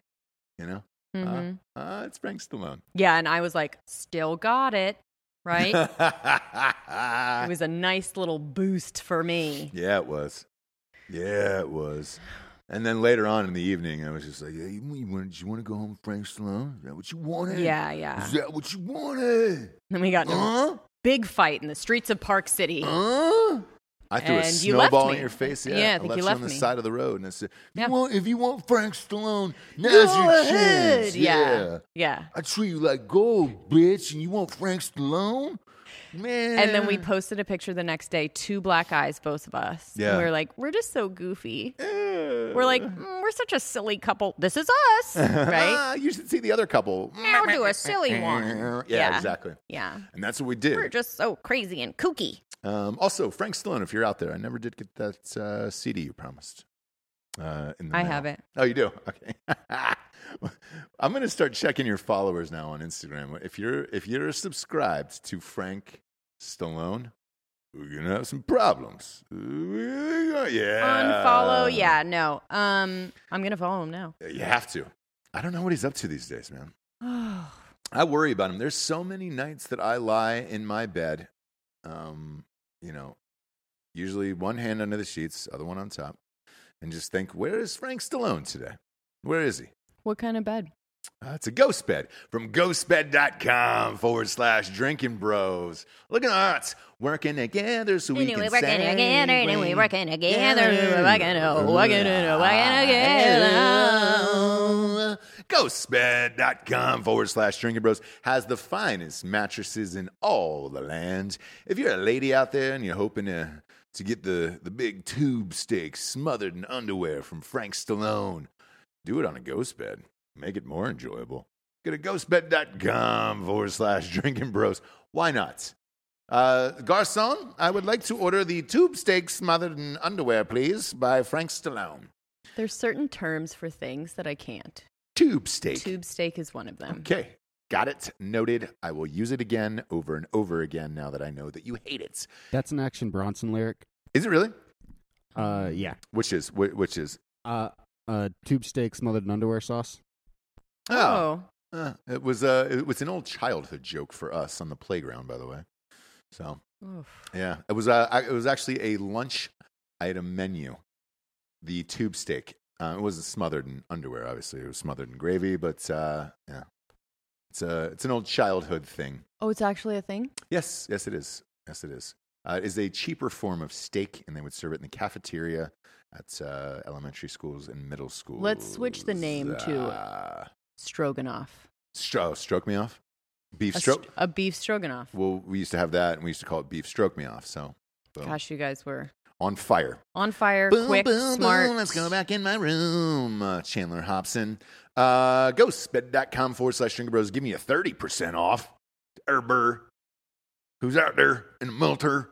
you know? Mm-hmm. Uh, uh, it's Frank Stallone. Yeah, and I was like, still got it, right? It was a nice little boost for me. Yeah, it was. Yeah, it was. And then later on in the evening, I was just like, hey, you want to you want to go home with Frank Stallone? Is that what you wanted? Yeah, yeah. Is that what you wanted? Then we got into uh? a big fight in the streets of Park City. Uh? I threw and a snowball in your face. Yeah, yeah I, I think left you left you on the me. side of the road. And I said, you yeah. want, if you want Frank Stallone, now's your chance. Yeah. yeah, yeah. I treat you like gold, bitch. And you want Frank Stallone? Man. And then we posted a picture the next day, two black eyes, both of us. Yeah. And we were like, we're just so goofy. Ew. We're like, mm, we're such a silly couple. This is us, right? You should see the other couple. Now do a silly one. Yeah, yeah, exactly. Yeah. And that's what we did. We're just so crazy and kooky. Um, also, Frank Stallone, if you're out there, I never did get that uh, C D you promised. Uh, in the I mail. have it. Oh, you do? Okay. I'm going to start checking your followers now on Instagram. If you're if you're subscribed to Frank Stallone, we're going to have some problems. Yeah. Unfollow? Yeah, no. Um, I'm going to follow him now. You have to. I don't know what he's up to these days, man. I worry about him. There's so many nights that I lie in my bed, um, you know, usually one hand under the sheets, other one on top, and just think, where is Frank Stallone today? Where is he? What kind of bed? Uh, it's a ghost bed from ghostbed.com forward slash drinking bros. Look at us working together so we and can we working together and we working together. We're working together. Working together. Ghostbed.com forward slash drinking bros has the finest mattresses in all the land. If you're a lady out there and you're hoping to, to get the, the big tube steak smothered in underwear from Frank Stallone, do it on a ghost bed. Make it more enjoyable. Go to ghostbed.com forward slash drinking bros. Why not? Uh, Garcon, I would like to order the tube steak smothered in underwear, please, by Frank Stallone. There's certain terms for things that I can't. Tube steak. Tube steak is one of them. Okay. Got it. Noted. I will use it again over and over again now that I know that you hate it. That's an Action Bronson lyric. Is it really? Uh, yeah. Which is? Which is? Uh, uh, tube steak smothered in underwear sauce. Oh, oh. Uh, it was uh, it was an old childhood joke for us on the playground, by the way. So, oof. Yeah, it was uh, I, it was actually a lunch item menu. The tube steak, uh, it wasn't smothered in underwear, obviously. It was smothered in gravy, but uh, yeah, it's a it's an old childhood thing. Oh, it's actually a thing? Yes, yes, it is. Yes, it is. Uh, it is a cheaper form of steak, and they would serve it in the cafeteria at uh, elementary schools and middle schools. Let's switch the name uh, to. Stroganoff. Stro- stroke me off? Beef a stroke? St- a beef stroganoff. Well, we used to have that, and we used to call it beef stroke me off. So, boom. Gosh, you guys were. On fire. On fire, boom, quick, boom, smart. Boom. Let's go back in my room, uh, Chandler Hobson. Uh, ghostbed.com forward slash drinker bros. Give me a thirty percent off. Erber, who's out there in the military,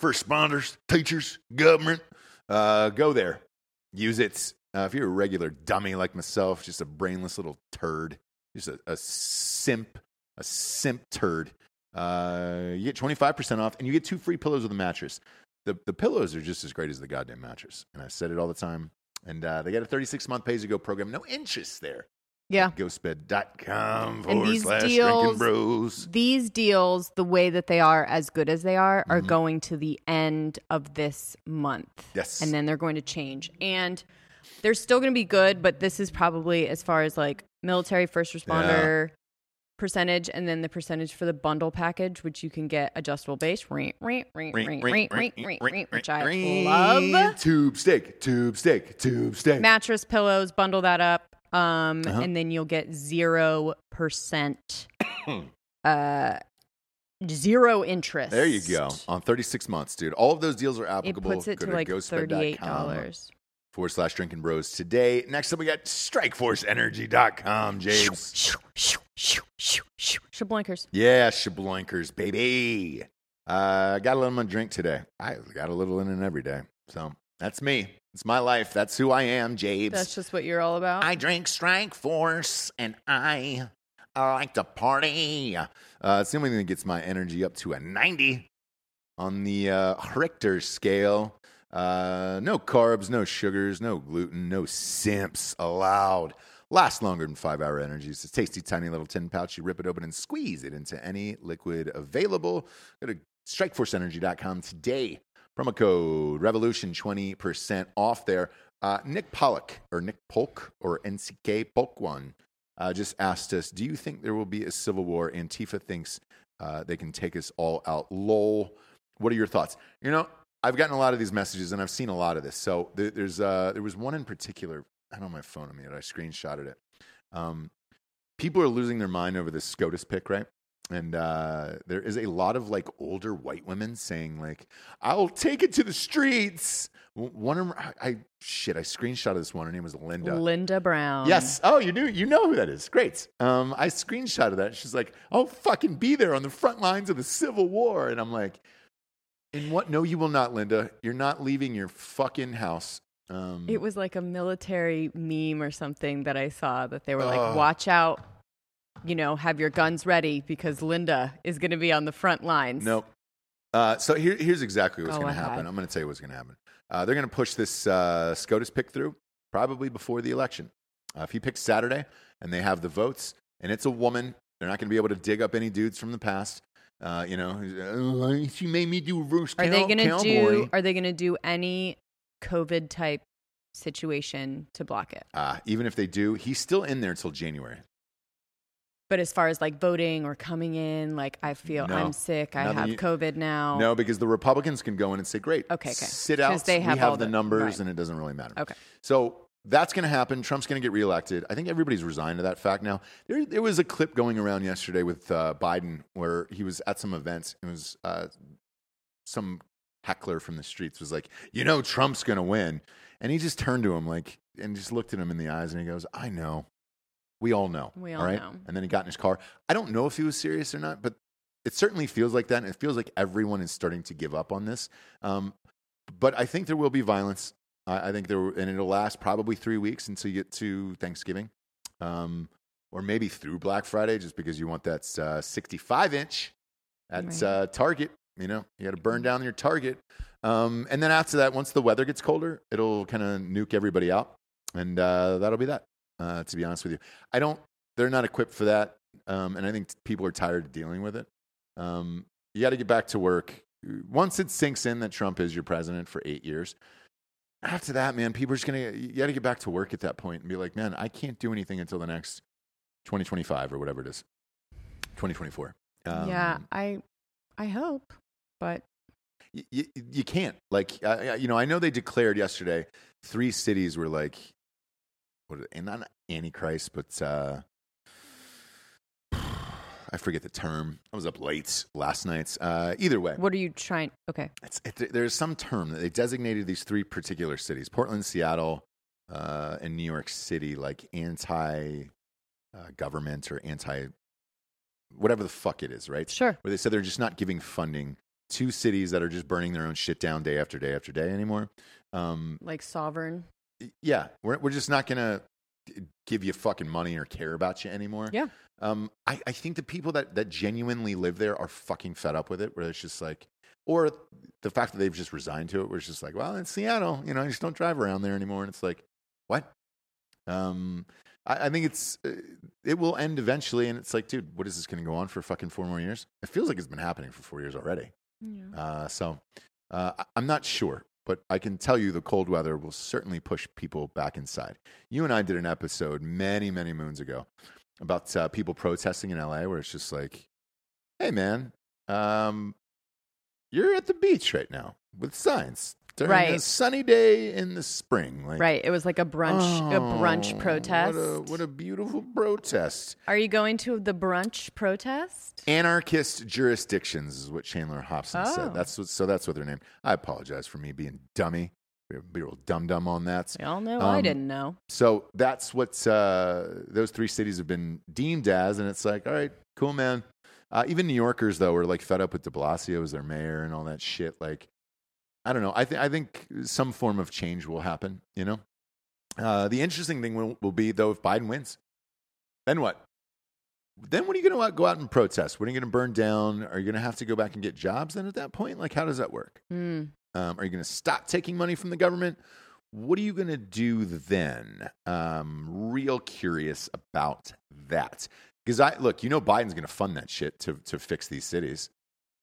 first responders, teachers, government. Uh, go there. Use it. Uh, if you're a regular dummy like myself, just a brainless little turd, just a, a simp, a simp turd, uh, you get twenty-five percent off, and you get two free pillows with a mattress. The the pillows are just as great as the goddamn mattress, and I said it all the time. And uh, they got a thirty-six month pay-as-you-go program. No interest there. Yeah. Ghostbed.com forward slash drinking bros. These deals, the way that they are, as good as they are, are mm-hmm. going to the end of this month. Yes. And then they're going to change. And... they're still going to be good, but this is probably as far as like military first responder yeah. percentage, and then the percentage for the bundle package, which you can get adjustable base, which I love. Tube steak, tube steak, tube steak. Mattress, pillows, bundle that up, um, uh-huh. and then you'll get zero percent, uh, zero interest. There you go on thirty-six months, dude. All of those deals are applicable. It puts it go to, to like thirty-eight dollars. Forward slash drinking bros today. Next up, we got strike force energy dot com, James. Shabloinkers. Yeah, shabloinkers, baby. I uh, got a little in my drink today. I got a little in it every day. So that's me. It's my life. That's who I am, James. That's just what you're all about. I drink Strike Force and I, I like to party. Uh, it's the only thing that gets my energy up to a ninety on the uh, Richter scale. Uh, no carbs, no sugars, no gluten, no simps allowed. Lasts longer than five hour energies. It's a tasty, tiny little tin pouch. You rip it open and squeeze it into any liquid available. Go to strike force energy dot com today. Promo code Revolution, twenty percent off there. Uh, Nick Pollock or Nick Polk or N C K Polk one uh, just asked us, do you think there will be a civil war? Antifa thinks uh, they can take us all out. Lol. What are your thoughts? You know, I've gotten a lot of these messages, and I've seen a lot of this. So there, there's uh, there was one in particular. I don't have my phone on me, I screenshotted it. Um, people are losing their mind over this SCOTUS pick, right? And uh, there is a lot of like older white women saying like, "I'll take it to the streets." One of I, I shit, I screenshotted this one. Her name was Linda. Linda Brown. Yes. Oh, you do. You know who that is. Great. Um, I screenshotted that. She's like, "I'll fucking be there on the front lines of the Civil War," and I'm like. In what? No, you will not, Linda. You're not leaving your fucking house. Um, it was like a military meme or something that I saw that they were uh, like, watch out, you know, have your guns ready because Linda is going to be on the front lines. Nope. Uh, so here, here's exactly what's oh, going to happen. I'm going to tell you what's going to happen. Uh, they're going to push this uh, SCOTUS pick through probably before the election. Uh, if he picks Saturday and they have the votes and it's a woman, they're not going to be able to dig up any dudes from the past. Uh, you know, she made me do reverse cowboy. Are they going to do? Are they going to do any COVID type situation to block it? Uh, even if they do, he's still in there until January. But as far as like voting or coming in, like I feel no, I'm sick. I have you, COVID now. No, because the Republicans can go in and say, great, okay, okay. sit out. They have we have all the, the numbers right. and it doesn't really matter. Okay. So that's going to happen. Trump's going to get reelected. I think everybody's resigned to that fact now. There, there was a clip going around yesterday with uh, Biden where he was at some events. It was uh, some heckler from the streets was like, you know, Trump's going to win. And he just turned to him like and just looked at him in the eyes and he goes, I know. We all know. We all, all right? know. And then he got in his car. I don't know if he was serious or not, but it certainly feels like that. And it feels like everyone is starting to give up on this. Um, but I think there will be violence. I, I think there, and it'll last probably three weeks until you get to Thanksgiving, um, or maybe through Black Friday, just because you want that sixty-five inch uh, at right. uh, Target. You know, you got to burn down your Target. Um, and then after that, once the weather gets colder, it'll kind of nuke everybody out. And uh, that'll be that. Uh, to be honest with you, I don't, they're not equipped for that. Um, and I think people are tired of dealing with it. Um, you got to get back to work. Once it sinks in that Trump is your president for eight years, after that, man, people are just going to, you got to get back to work at that point and be like, man, I can't do anything until the next twenty twenty-five or whatever it is, twenty twenty-four. Um, yeah, I, I hope, but. You, you can't like, uh, you know, I know they declared yesterday, three cities were like. What is it? And not Antichrist, but uh, I forget the term. I was up late last night. Uh, either way. What are you trying? Okay. It's, it, there's some term that they designated these three particular cities, Portland, Seattle, uh, and New York City, like anti-government uh, or anti-whatever the fuck it is, right? Sure. Where they said they're just not giving funding to cities that are just burning their own shit down day after day after day anymore. Um, like sovereign. Yeah, we're we're just not gonna give you fucking money or care about you anymore. Yeah, um, I, I think the people that, that genuinely live there are fucking fed up with it. Where it's just like, or the fact that they've just resigned to it. Where it's just like, well, in Seattle, you know, I just don't drive around there anymore. And it's like, what? Um, I, I think it's it will end eventually. And it's like, dude, what is this gonna go on for fucking four more years? It feels like it's been happening for four years already. Yeah. Uh, so uh, I, I'm not sure. But I can tell you the cold weather will certainly push people back inside. You and I did an episode many, many moons ago about uh, people protesting in L A where it's just like, hey, man, um, you're at the beach right now with signs during right. a sunny day in the spring. Like, right. It was like a brunch oh, a brunch protest. What a, what a beautiful protest. Are you going to the brunch protest? Anarchist jurisdictions is what Chandler Hobson oh. said. That's what, so that's what they're named. I apologize for me being dummy. Be real dum-dum on that. We all know. Um, I didn't know. So that's what uh, those three cities have been deemed as. And it's like, all right, cool, man. Uh, even New Yorkers, though, are like fed up with de Blasio as their mayor and all that shit. Like, I don't know. I, th- I think some form of change will happen, you know? Uh, the interesting thing will, will be, though, if Biden wins, then what? Then what are you going to go out and protest? What are you going to burn down? Are you going to have to go back and get jobs then at that point? Like, how does that work? Mm. Um, are you going to stop taking money from the government? What are you going to do then? Um, real curious about that. Because, I look, you know Biden's going to fund that shit to, to fix these cities.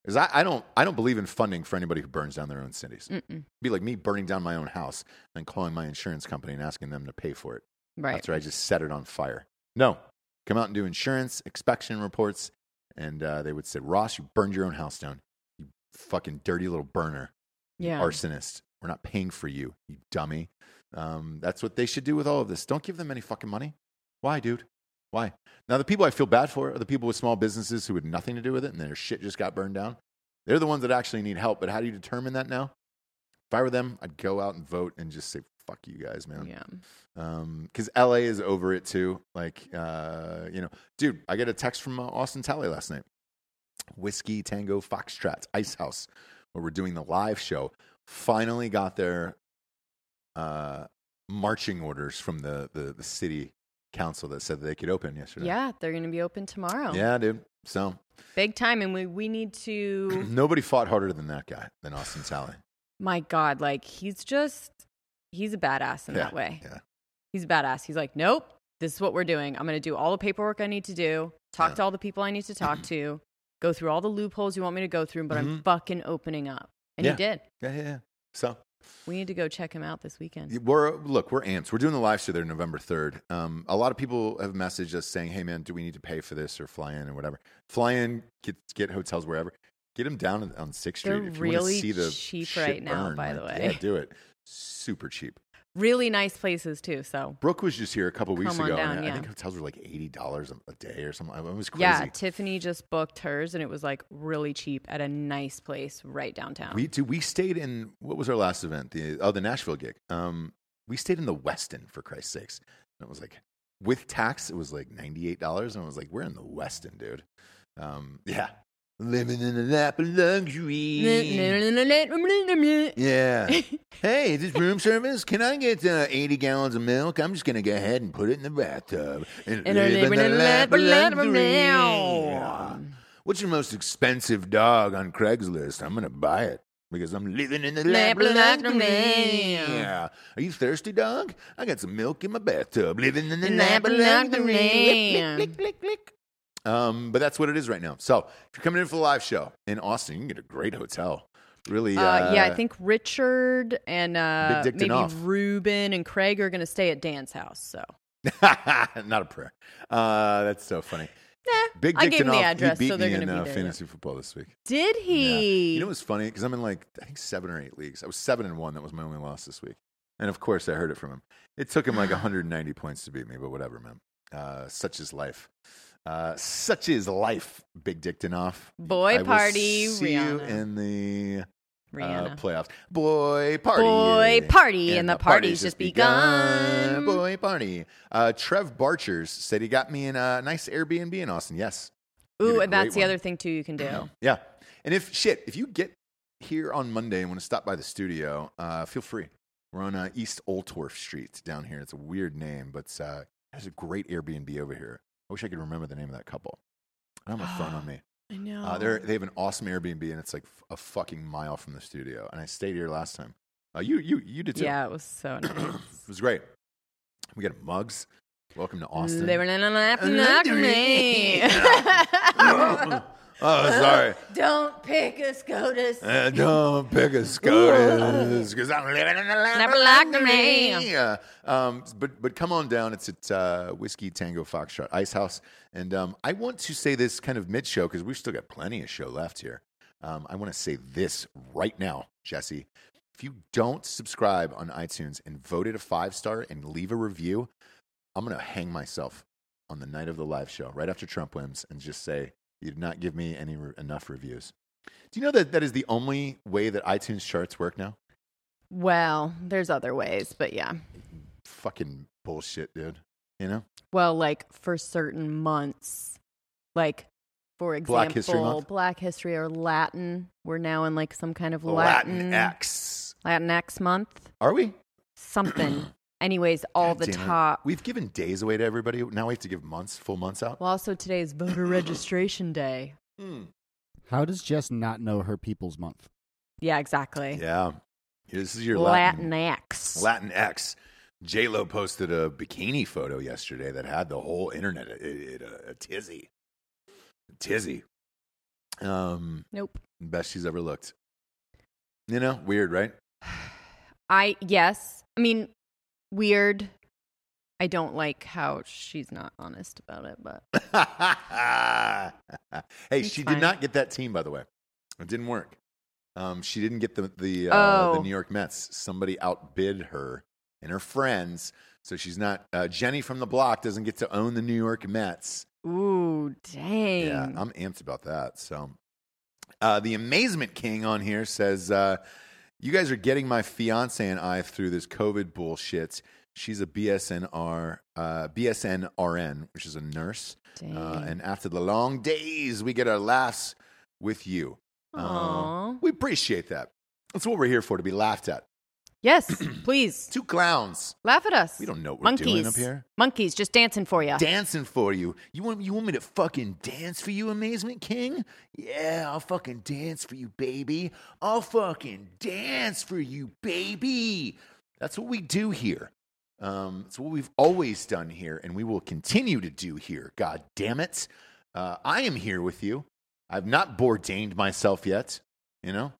Because I, I don't, I don't believe in funding for anybody who burns down their own cities. Mm-mm. It'd be like me burning down my own house and calling my insurance company and asking them to pay for it. Right. After I just set it on fire. No, come out and do insurance inspection reports, and uh, they would say, "Ross, you burned your own house down. You fucking dirty little burner. You yeah. arsonist. We're not paying for you. You dummy." Um, that's what they should do with all of this. Don't give them any fucking money. Why, dude? Why? Now, the people I feel bad for are the people with small businesses who had nothing to do with it and their shit just got burned down. They're the ones that actually need help. But how do you determine that now? If I were them, I'd go out and vote and just say, fuck you guys, man. Yeah. Because um, L A is over it, too. Like, uh, you know, dude, I got a text from uh, Austin Talley last night. Whiskey, Tango, Foxtrot, Ice House, where we're doing the live show, finally got their uh, marching orders from the, the, the city council that said that they could open yesterday. Yeah, they're going to be open tomorrow. Yeah, dude. So big time, and we we need to. Nobody fought harder than that guy, than Austin Talley. My God, like he's just he's a badass in yeah, that way. Yeah, he's a badass. He's like, nope, this is what we're doing. I'm going to do all the paperwork I need to do, talk yeah. to all the people I need to talk to, go through all the loopholes you want me to go through, but mm-hmm. I'm fucking opening up, and yeah. he did. Yeah, yeah, yeah. So We need to go check him out this weekend. We're Look, we're ants. We're doing the live show there November third. Um, a lot of people have messaged us saying, hey, man, do we need to pay for this or fly in or whatever? Fly in, get, get hotels wherever. Get them down on sixth Street. They're if you really want to see the cheap right now, burn, by the like, way. Yeah, do it. Super cheap. Really nice places, too. So Brooke was just here a couple weeks ago. Down, and yeah. I think hotels were like eighty dollars a day or something. It was crazy. Yeah, Tiffany just booked hers, and it was like really cheap at a nice place right downtown. We do, we stayed in, what was our last event? The Oh, the Nashville gig. Um, we stayed in the Westin, for Christ's sakes. And it was like, with tax, it was like ninety-eight dollars. And I was like, we're in the Westin, dude. Um, yeah. Living in a lap of luxury. Yeah. Hey, is this room service? Can I get uh, eighty gallons of milk? I'm just going to go ahead and put it in the bathtub. And, and live in a lap of luxury. Yeah. What's your most expensive dog on Craigslist? I'm going to buy it because I'm living in the lap of luxury. Yeah. Are you thirsty, dog? I got some milk in my bathtub. Living in the lap of luxury. Click, click, click, click. Um, but that's what it is right now. So if you're coming in for the live show in Austin, you can get a great hotel. Really, uh, uh yeah. I think Richard and uh, maybe Ruben and Craig are going to stay at Dan's house. So not a prayer. Uh, that's so funny. Nah, Big Dick I gave him the address, he beat so they're going to be uh, there. Fantasy football this week. Did he? Yeah. You know what's funny? Because I'm in like I think seven or eight leagues. I was seven and one. That was my only loss this week. And of course, I heard it from him. It took him like one hundred ninety points to beat me, but whatever, man. Uh, such is life. Uh, such is life, Big Dick Dinoff. Boy I party, will see Rihanna. You in the uh, playoffs. Boy party. Boy party, and, and the party's, party's just begun. begun. Boy party. Uh, Trev Barchers said he got me in a nice Airbnb in Austin. Yes. Ooh, and that's the one. Other thing, too, you can do. Yeah. yeah. And if, shit, if you get here on Monday and want to stop by the studio, uh, feel free. We're on uh, East Oldtorf Street down here. It's a weird name, but uh, there's a great Airbnb over here. I wish I could remember the name of that couple. I don't have my phone on me. I know. Uh, they're, they have an awesome Airbnb, and it's like f- a fucking mile from the studio. And I stayed here last time. Uh, you, you, you did too. Yeah, it was so nice. It was great. We got mugs. Welcome to Austin. They were not laughing me. Oh, sorry. Don't pick a SCOTUS. Uh, don't pick a SCOTUS because I'm living in a land of me. Yeah. Um, but but come on down. It's at uh, Whiskey Tango Foxtrot Ice House, and um, I want to say this kind of mid show because we've still got plenty of show left here. Um, I want to say this right now, Jesse. If you don't subscribe on iTunes and vote it a five star and leave a review, I'm gonna hang myself on the night of the live show right after Trump wins and just say. You did not give me any re- enough reviews. Do you know that that is the only way that iTunes charts work now? Well, there's other ways, but yeah. Fucking bullshit, dude. You know? Well, like for certain months, like for example, Black History Month? Black History or Latin. We're now in like some kind of Latin. Latinx. Latinx month. Are we? Something. Anyways, all God the top. It. We've given days away to everybody. Now we have to give months, full months out. Well, also today is voter registration day. Mm. How does Jess not know her people's month? Yeah, exactly. Yeah. This is your Latin. Latinx. Latinx. J-Lo posted a bikini photo yesterday that had the whole internet a, a, a tizzy. A tizzy. Um, nope. Best she's ever looked. You know, weird, right? I, yes. I mean... Weird. I don't like how she's not honest about it, but hey, she fine. Did not get that team, by the way. It didn't work. Um, she didn't get the the, uh, oh. the New York Mets. Somebody outbid her and her friends, so she's not. Uh, Jenny from the block doesn't get to own the New York Mets. Ooh, dang! Yeah, I'm amped about that. So, uh, the Amazement King on here says. Uh, You guys are getting my fiance and I through this COVID bullshit. She's a B S N R, uh, B S N R N, which is a nurse. Uh, and after the long days, we get our laughs with you. Uh, we appreciate that. That's what we're here for, to be laughed at. Yes, please. Two clowns. Laugh at us. We don't know what Monkeys. We're doing up here. Monkeys, just dancing for you. Dancing for you. You want you want me to fucking dance for you, Amazement King? Yeah, I'll fucking dance for you, baby. I'll fucking dance for you, baby. That's what we do here. Um, it's what we've always done here, and we will continue to do here. God damn it. Uh, I am here with you. I've not Bourdained myself yet, you know?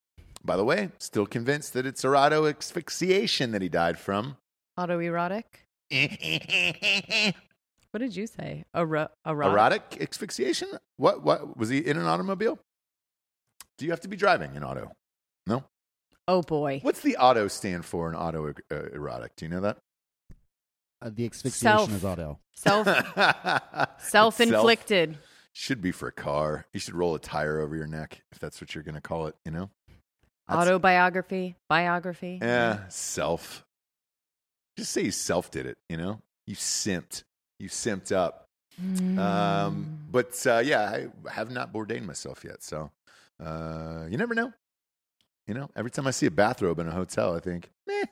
By the way, still convinced that it's auto asphyxiation that he died from. Autoerotic? What did you say? Ero- erotic? Erotic asphyxiation? What? What? Was he in an automobile? Do you have to be driving an auto? No? Oh, boy. What's the auto stand for in auto uh, erotic? Do you know that? Uh, the asphyxiation Self. is auto. Self. Self-inflicted. Self. Should be for a car. You should roll a tire over your neck if that's what you're going to call it, you know? That's... Autobiography. Biography. Yeah. Self. Just say you self did it, you know? You simped. You simped up. Mm. Um, but, uh, yeah, I have not Bourdained myself yet, so uh, you never know. You know, every time I see a bathrobe in a hotel, I think, meh,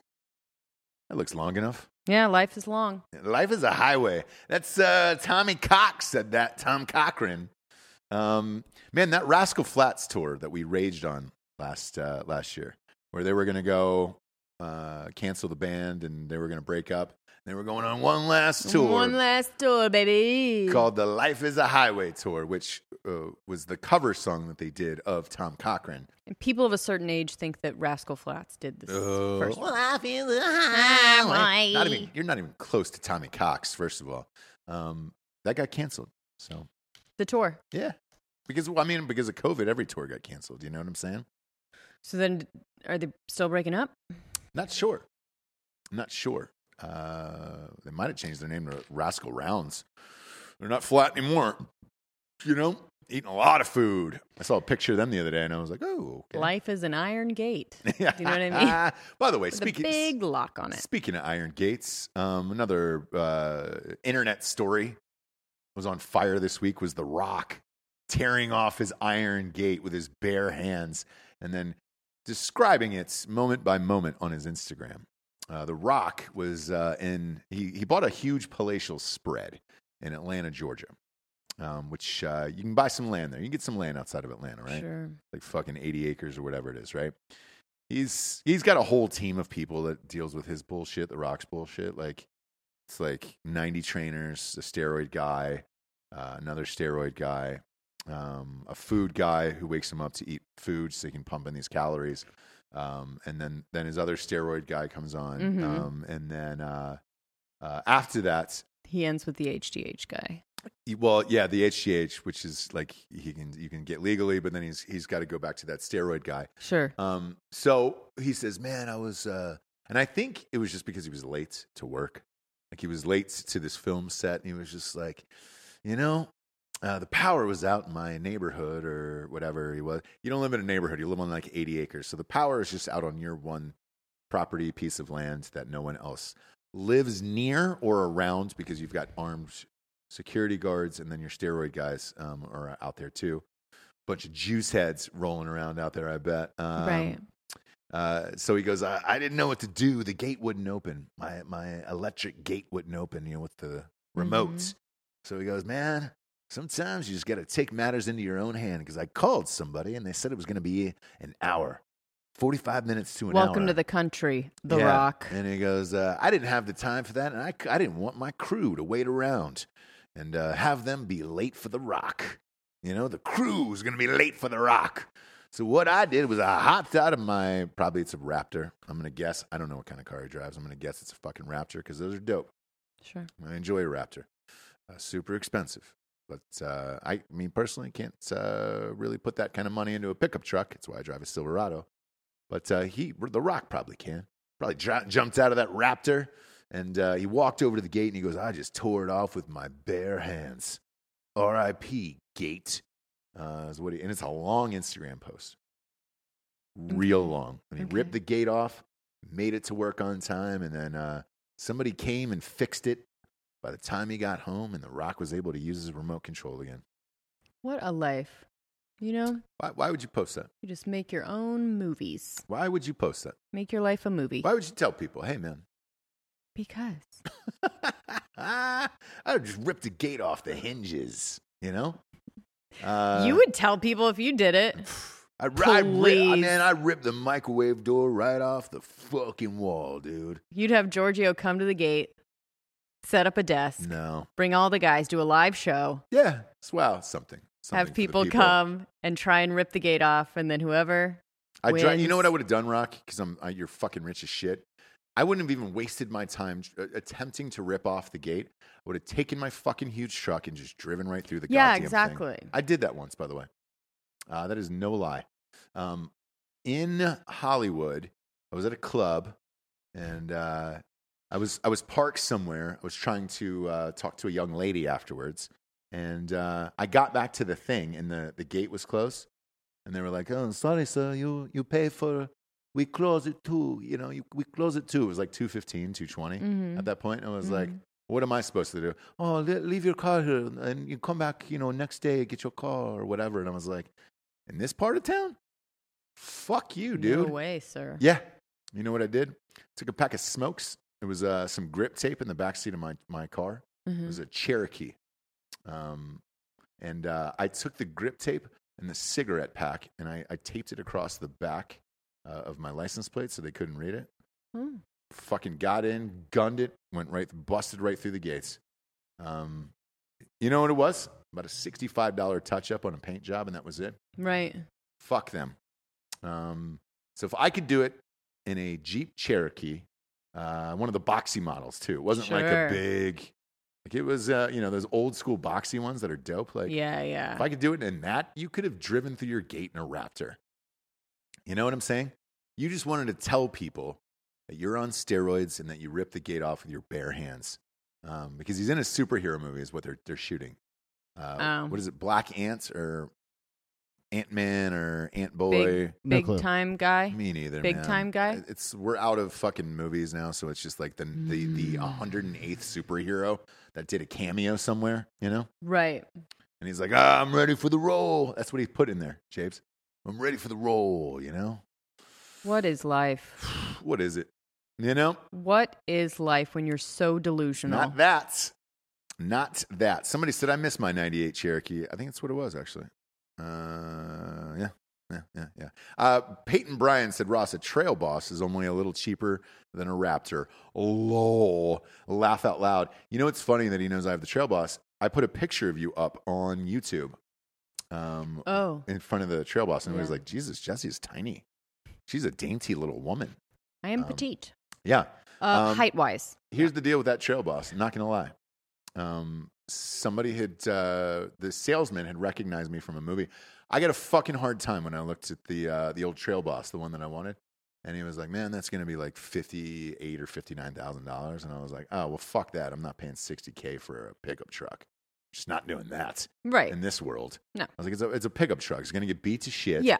that looks long enough. Yeah, life is long. Life is a highway. That's uh, Tommy Cox said that, Tom Cochrane. Um, man, that Rascal Flatts tour that we raged on last uh, last year, where they were going to go uh, cancel the band and they were going to break up. They were going on one last tour. One last tour, baby. Called the Life is a Highway Tour, which uh, was the cover song that they did of Tom Cochrane. And people of a certain age think that Rascal Flatts did this uh, first. Well, I feel a highway. Not even, you're not even close to Tommy Cox, first of all. Um, that got canceled. So the tour. Yeah. Because, well, I mean, because of COVID, every tour got canceled. You know what I'm saying? So then are they still breaking up? Not sure. Not sure. Uh, they might have changed their name to Rascal Rounds. They're not flat anymore. You know, eating a lot of food. I saw a picture of them the other day, and I was like, "Oh, okay. Life is an iron gate." Do you know what I mean? By the way, With speaking a big lock on it. Speaking of iron gates, um, another uh, internet story was on fire this week. Was The Rock tearing off his iron gate with his bare hands, and then describing it moment by moment on his Instagram. Uh, the Rock was uh, in, he, he bought a huge palatial spread in Atlanta, Georgia, um, which uh, you can buy some land there. You can get some land outside of Atlanta, right? Sure. Like fucking eighty acres or whatever it is, right? He's He's got a whole team of people that deals with his bullshit, The Rock's bullshit. Like, it's like ninety trainers, a steroid guy, uh, another steroid guy, um, a food guy who wakes him up to eat food so he can pump in these calories. Um, and then, then his other steroid guy comes on. Mm-hmm. Um, and then uh, uh, after that, he ends with the H G H guy. He, well, yeah, the H G H, which is like he can you can get legally, but then he's he's got to go back to that steroid guy. Sure. Um, so he says, "Man, I was," uh, and I think it was just because he was late to work. Like he was late to this film set, and he was just like, you know. Uh, the power was out in my neighborhood or whatever he was. You don't live in a neighborhood. You live on like eighty acres. So the power is just out on your one property piece of land that no one else lives near or around because you've got armed security guards and then your steroid guys um, are out there too. Bunch of juice heads rolling around out there, I bet. Um, right. Uh, so he goes, I-, I didn't know what to do. The gate wouldn't open. My my electric gate wouldn't open, you know, with the remote. Mm-hmm. So he goes, man. Sometimes you just got to take matters into your own hand because I called somebody and they said it was going to be an hour, forty-five minutes to an Welcome hour. Welcome to the country, The yeah. Rock. And he goes, uh, I didn't have the time for that and I, I didn't want my crew to wait around and uh, have them be late for The Rock. You know, the crew was going to be late for The Rock. So what I did was I hopped out of my, probably it's a Raptor. I'm going to guess. I don't know what kind of car he drives. I'm going to guess it's a fucking Raptor because those are dope. Sure. I enjoy a Raptor. Uh, super expensive. But uh, I, me personally, can't uh, really put that kind of money into a pickup truck. That's why I drive a Silverado. But uh, he, The Rock, probably can. Probably dra- jumped out of that Raptor, and uh, he walked over to the gate, and he goes, "I just tore it off with my bare hands. R I P Gate." Uh, is what he, and it's a long Instagram post, real okay. long. And he okay. ripped the gate off, made it to work on time, and then uh, somebody came and fixed it. By the time he got home, and The Rock was able to use his remote control again. What a life. You know? Why, why would you post that? You just make your own movies. Why would you post that? Make your life a movie. Why would you tell people, hey, man? Because. I would just rip the gate off the hinges, you know? Uh, you would tell people if you did it. I, I, ri- I man, I ripped the microwave door right off the fucking wall, dude. You'd have Giorgio come to the gate. Set up a desk. No. Bring all the guys. Do a live show. Yeah. Wow. Something. Something have people, people come and try and rip the gate off, and then whoever I dra- you know what I would have done, Rock? Because I'm I, you're fucking rich as shit. I wouldn't have even wasted my time attempting to rip off the gate. I would have taken my fucking huge truck and just driven right through the yeah, goddamn exactly. thing. Yeah, exactly. I did that once, by the way. Uh, that is no lie. Um, in Hollywood, I was at a club, and uh, I was I was parked somewhere. I was trying to uh, talk to a young lady afterwards, and uh, I got back to the thing, and the, the gate was closed. And they were like, "Oh, sorry, sir, you you pay for... We close it too, you know, you, we close it too." It was like two fifteen, two twenty mm-hmm. at that point. I was mm-hmm. like, what am I supposed to do? "Oh, leave your car here and you come back, you know, next day, get your car or whatever." And I was like, in this part of town? Fuck you, dude. No way, sir. Yeah. You know what I did? Took a pack of smokes. It was uh, some grip tape in the backseat of my, my car. Mm-hmm. It was a Cherokee. Um, and uh, I took the grip tape and the cigarette pack and I, I taped it across the back Uh, of my license plate so they couldn't read it. Hmm. Fucking got in, gunned it, went right, busted right through the gates. Um, you know what it was? About a sixty-five dollars touch-up on a paint job, and that was it. Right. Fuck them. Um, so if I could do it in a Jeep Cherokee, uh, one of the boxy models, too. It wasn't sure. like a big... Like it was, uh, you know, those old school boxy ones that are dope. Like, yeah, yeah. If I could do it in that, you could have driven through your gate in a Raptor. You know what I'm saying? You just wanted to tell people that you're on steroids and that you ripped the gate off with your bare hands. Um, because he's in a superhero movie is what they're they're shooting. Uh, oh. What is it? Black Ants or Ant-Man or Ant-Boy? Big, big time guy? Me neither, Big man. time guy? It's, we're out of fucking movies now, so it's just like the, mm. the, the one hundred eighth superhero that did a cameo somewhere, you know? Right. And he's like, "Ah, I'm ready for the role." That's what he put in there, Japes. "I'm ready for the role," you know? What is life? What is it? You know? What is life when you're so delusional? Not that. Not that. Somebody said, "I miss my ninety-eight Cherokee." I think that's what it was, actually. Uh, yeah, yeah, yeah, yeah. Uh, Peyton Bryan said, "Ross, a trail boss is only a little cheaper than a Raptor." Lol. Laugh out loud. You know, it's funny that he knows I have the trail boss. I put a picture of you up on YouTube. Um, oh. In front of the trail boss, and yeah. everybody's like, "Jesus, Jessie's tiny. She's a dainty little woman. I am um, petite." Yeah. Uh, um, height wise. Here's yeah. the deal with that trail boss. Not going to lie. Um, somebody had, uh, the salesman had recognized me from a movie. I got a fucking hard time when I looked at the, uh, the old trail boss, the one that I wanted. And he was like, "Man, that's going to be like fifty-eight or fifty-nine thousand dollars. And I was like, "Oh, well, fuck that. I'm not paying sixty K for a pickup truck. Just not doing that right in this world." No. I was like, it's a, it's a pickup truck. It's going to get beat to shit. Yeah.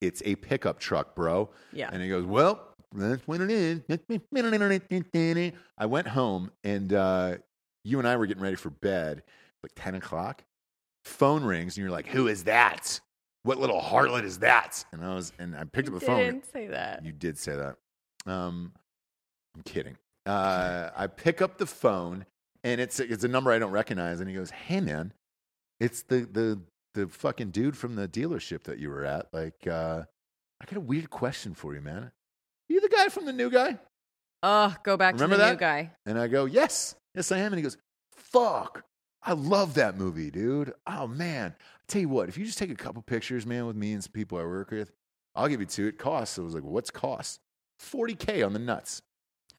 It's a pickup truck, bro. Yeah. And he goes, "Well, that's what it is." I went home, and uh, you and I were getting ready for bed, like ten o'clock. Phone rings, and you're like, "Who is that? What little harlot is that?" And I was, and I picked up the phone. You didn't say that. You did say that. Um, I'm kidding. Uh, I pick up the phone. And it's it's a number I don't recognize. And he goes, "Hey, man, it's the the the fucking dude from the dealership that you were at. Like, uh, I got a weird question for you, man. Are you the guy from The New Guy?" Oh, go back Remember to the that? New Guy. And I go, "Yes. Yes, I am." And he goes, "Fuck. I love that movie, dude. Oh, man. I tell you what, if you just take a couple pictures, man, with me and some people I work with, I'll give you two. It costs." So I was like, "What's cost?" forty K on the nuts.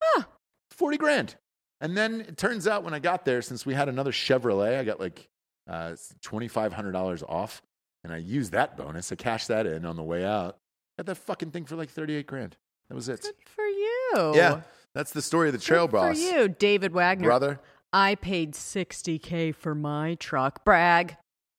Huh. forty grand. And then it turns out when I got there, since we had another Chevrolet, I got like uh, twenty-five hundred dollars off, and I used that bonus. I cashed that in on the way out. Got that fucking thing for like thirty-eight grand. That was it. Good for you. Yeah, that's the story of the trail Good boss. Good for you, David Wagner. Brother. "I paid sixty K for my truck." Brag.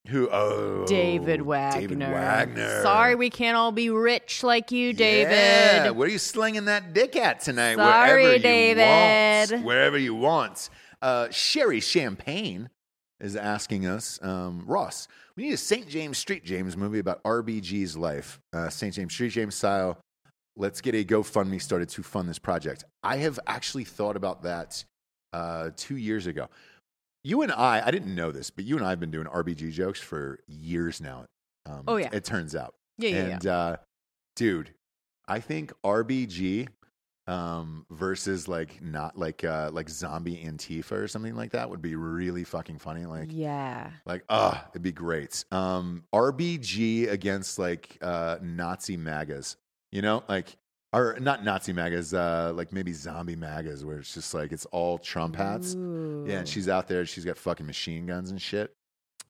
Who? Oh, David Wagner. David Wagner. Sorry, we can't all be rich like you, David. Yeah. Where are you slinging that dick at tonight? Sorry, wherever David. You want, wherever you want. Uh, Sherry Champagne is asking us, um, "Ross, we need a Saint James Street James movie about R B G's life. Uh, Saint James Street James style. Let's get a GoFundMe started to fund this project." I have actually thought about that uh, two years ago. You and I, I didn't know this, but you and I have been doing R B G jokes for years now. Um, oh, yeah. It turns out. Yeah, yeah, and, yeah. Uh, dude, I think R B G um, versus like not like uh, like zombie Antifa or something like that would be really fucking funny. Like, yeah. Like, ah, uh, it'd be great. Um, R B G against like uh, Nazi MAGAs. you know, like, or not Nazi MAGAs, uh, like maybe zombie MAGAs, where it's just like it's all Trump hats. Ooh. Yeah, and she's out there. She's got fucking machine guns and shit.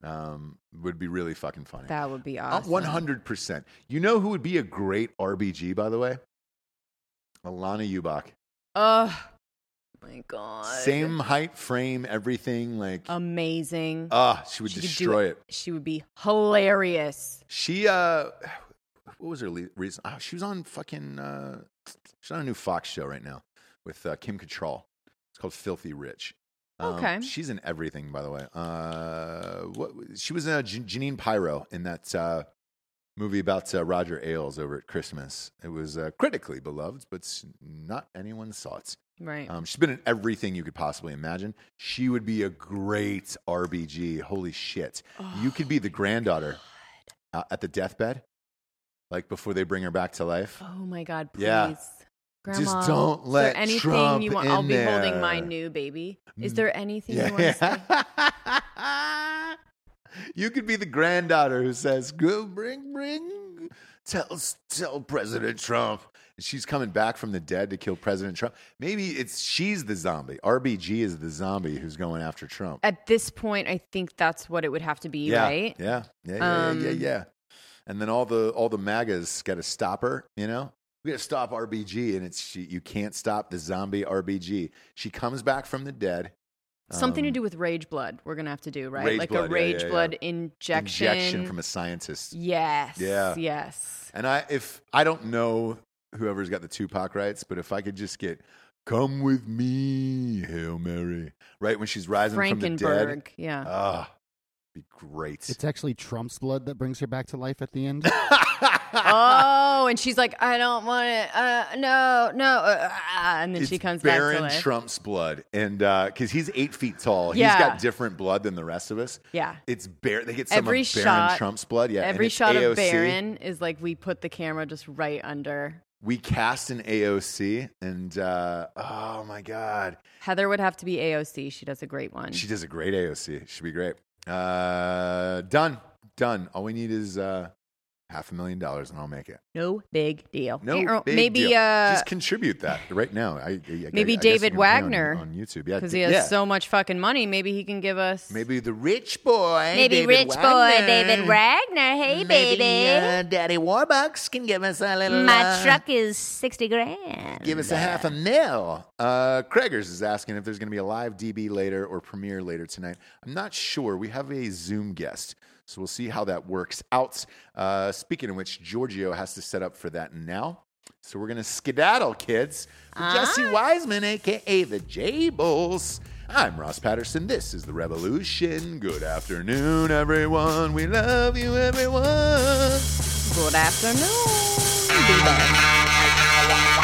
Um, would be really fucking funny. That would be awesome. One hundred percent. You know who would be a great R B G, by the way? Alana Ubach. Oh my god! Same height, frame, everything. Like amazing. Ah, uh, she would she destroy it. it. She would be hilarious. She uh. What was her le- reason? Oh, she was on fucking, uh, she's on a new Fox show right now with uh, Kim Cattrall. It's called Filthy Rich. Um, okay. She's in everything, by the way. Uh, what, she was uh, J- Jeanine Pirro in that uh, movie about uh, Roger Ailes over at Christmas. It was uh, critically beloved, but not anyone's thoughts. Right. Um, she's been in everything you could possibly imagine. She would be a great R B G. Holy shit. Oh, you could be the granddaughter uh, at the deathbed. Like before they bring her back to life. Oh my God! Please, yeah. Grandma, just don't let is there anything Trump you want. In I'll be there. Holding my new baby. Is there anything yeah. you want to say? You could be the granddaughter who says, "Go bring, bring, tell, tell President Trump." And she's coming back from the dead to kill President Trump. Maybe it's she's the zombie. R B G is the zombie who's going after Trump. At this point, I think that's what it would have to be, yeah. right? Yeah, yeah, yeah, um, yeah, yeah. yeah. And then all the all the MAGAs got to stop her, you know? We got to stop R B G, and it's she, you can't stop the zombie R B G. She comes back from the dead. Something um, to do with rage blood we're going to have to do, right? Like blood, a rage yeah, yeah, blood yeah. injection. Injection from a scientist. Yes. Yeah. Yes. And I if I don't know whoever's got the Tupac rights, but if I could just get, come with me, Hail Mary, right when she's rising from the dead. Yeah. Ah. Uh, be great. It's actually Trump's blood that brings her back to life at the end. Oh, and she's like, I don't want it. Uh, no, no. Uh, and then it's she comes Baron back to life. It's Baron Trump's blood. And because uh, he's eight feet tall. Yeah. He's got different blood than the rest of us. Yeah. It's Baron. They get some every of Baron shot, Trump's blood. Yeah. Every shot A O C. Of Baron is like we put the camera just right under. We cast an A O C, and uh, oh, my God. Heather would have to be A O C. She does a great one. She does a great A O C. She'd be great. Uh, done, done. All we need is uh, half a million dollars, and I'll make it. No big deal. No, hey, big maybe deal. Uh, just contribute that right now. I, I maybe I, I David Wagner on, on YouTube, yeah, because he has yeah. so much fucking money. Maybe he can give us. Maybe the rich boy. Maybe David rich Wagner. boy David Wagner. Hey, maybe, baby. Uh, Daddy Warbucks can give us a little. My uh, truck is sixty grand. Give us a half a mil. Uh, Craigers is asking if there's going to be a live D B later or premiere later tonight. I'm not sure. We have a Zoom guest, so we'll see how that works out. Uh, speaking of which, Giorgio has to set up for that now. So we're going to skedaddle, kids. Uh-huh. Jesse Wiseman, a k a the Jables. I'm Ross Patterson. This is The Revolution. Good afternoon, everyone. We love you, everyone. Good afternoon.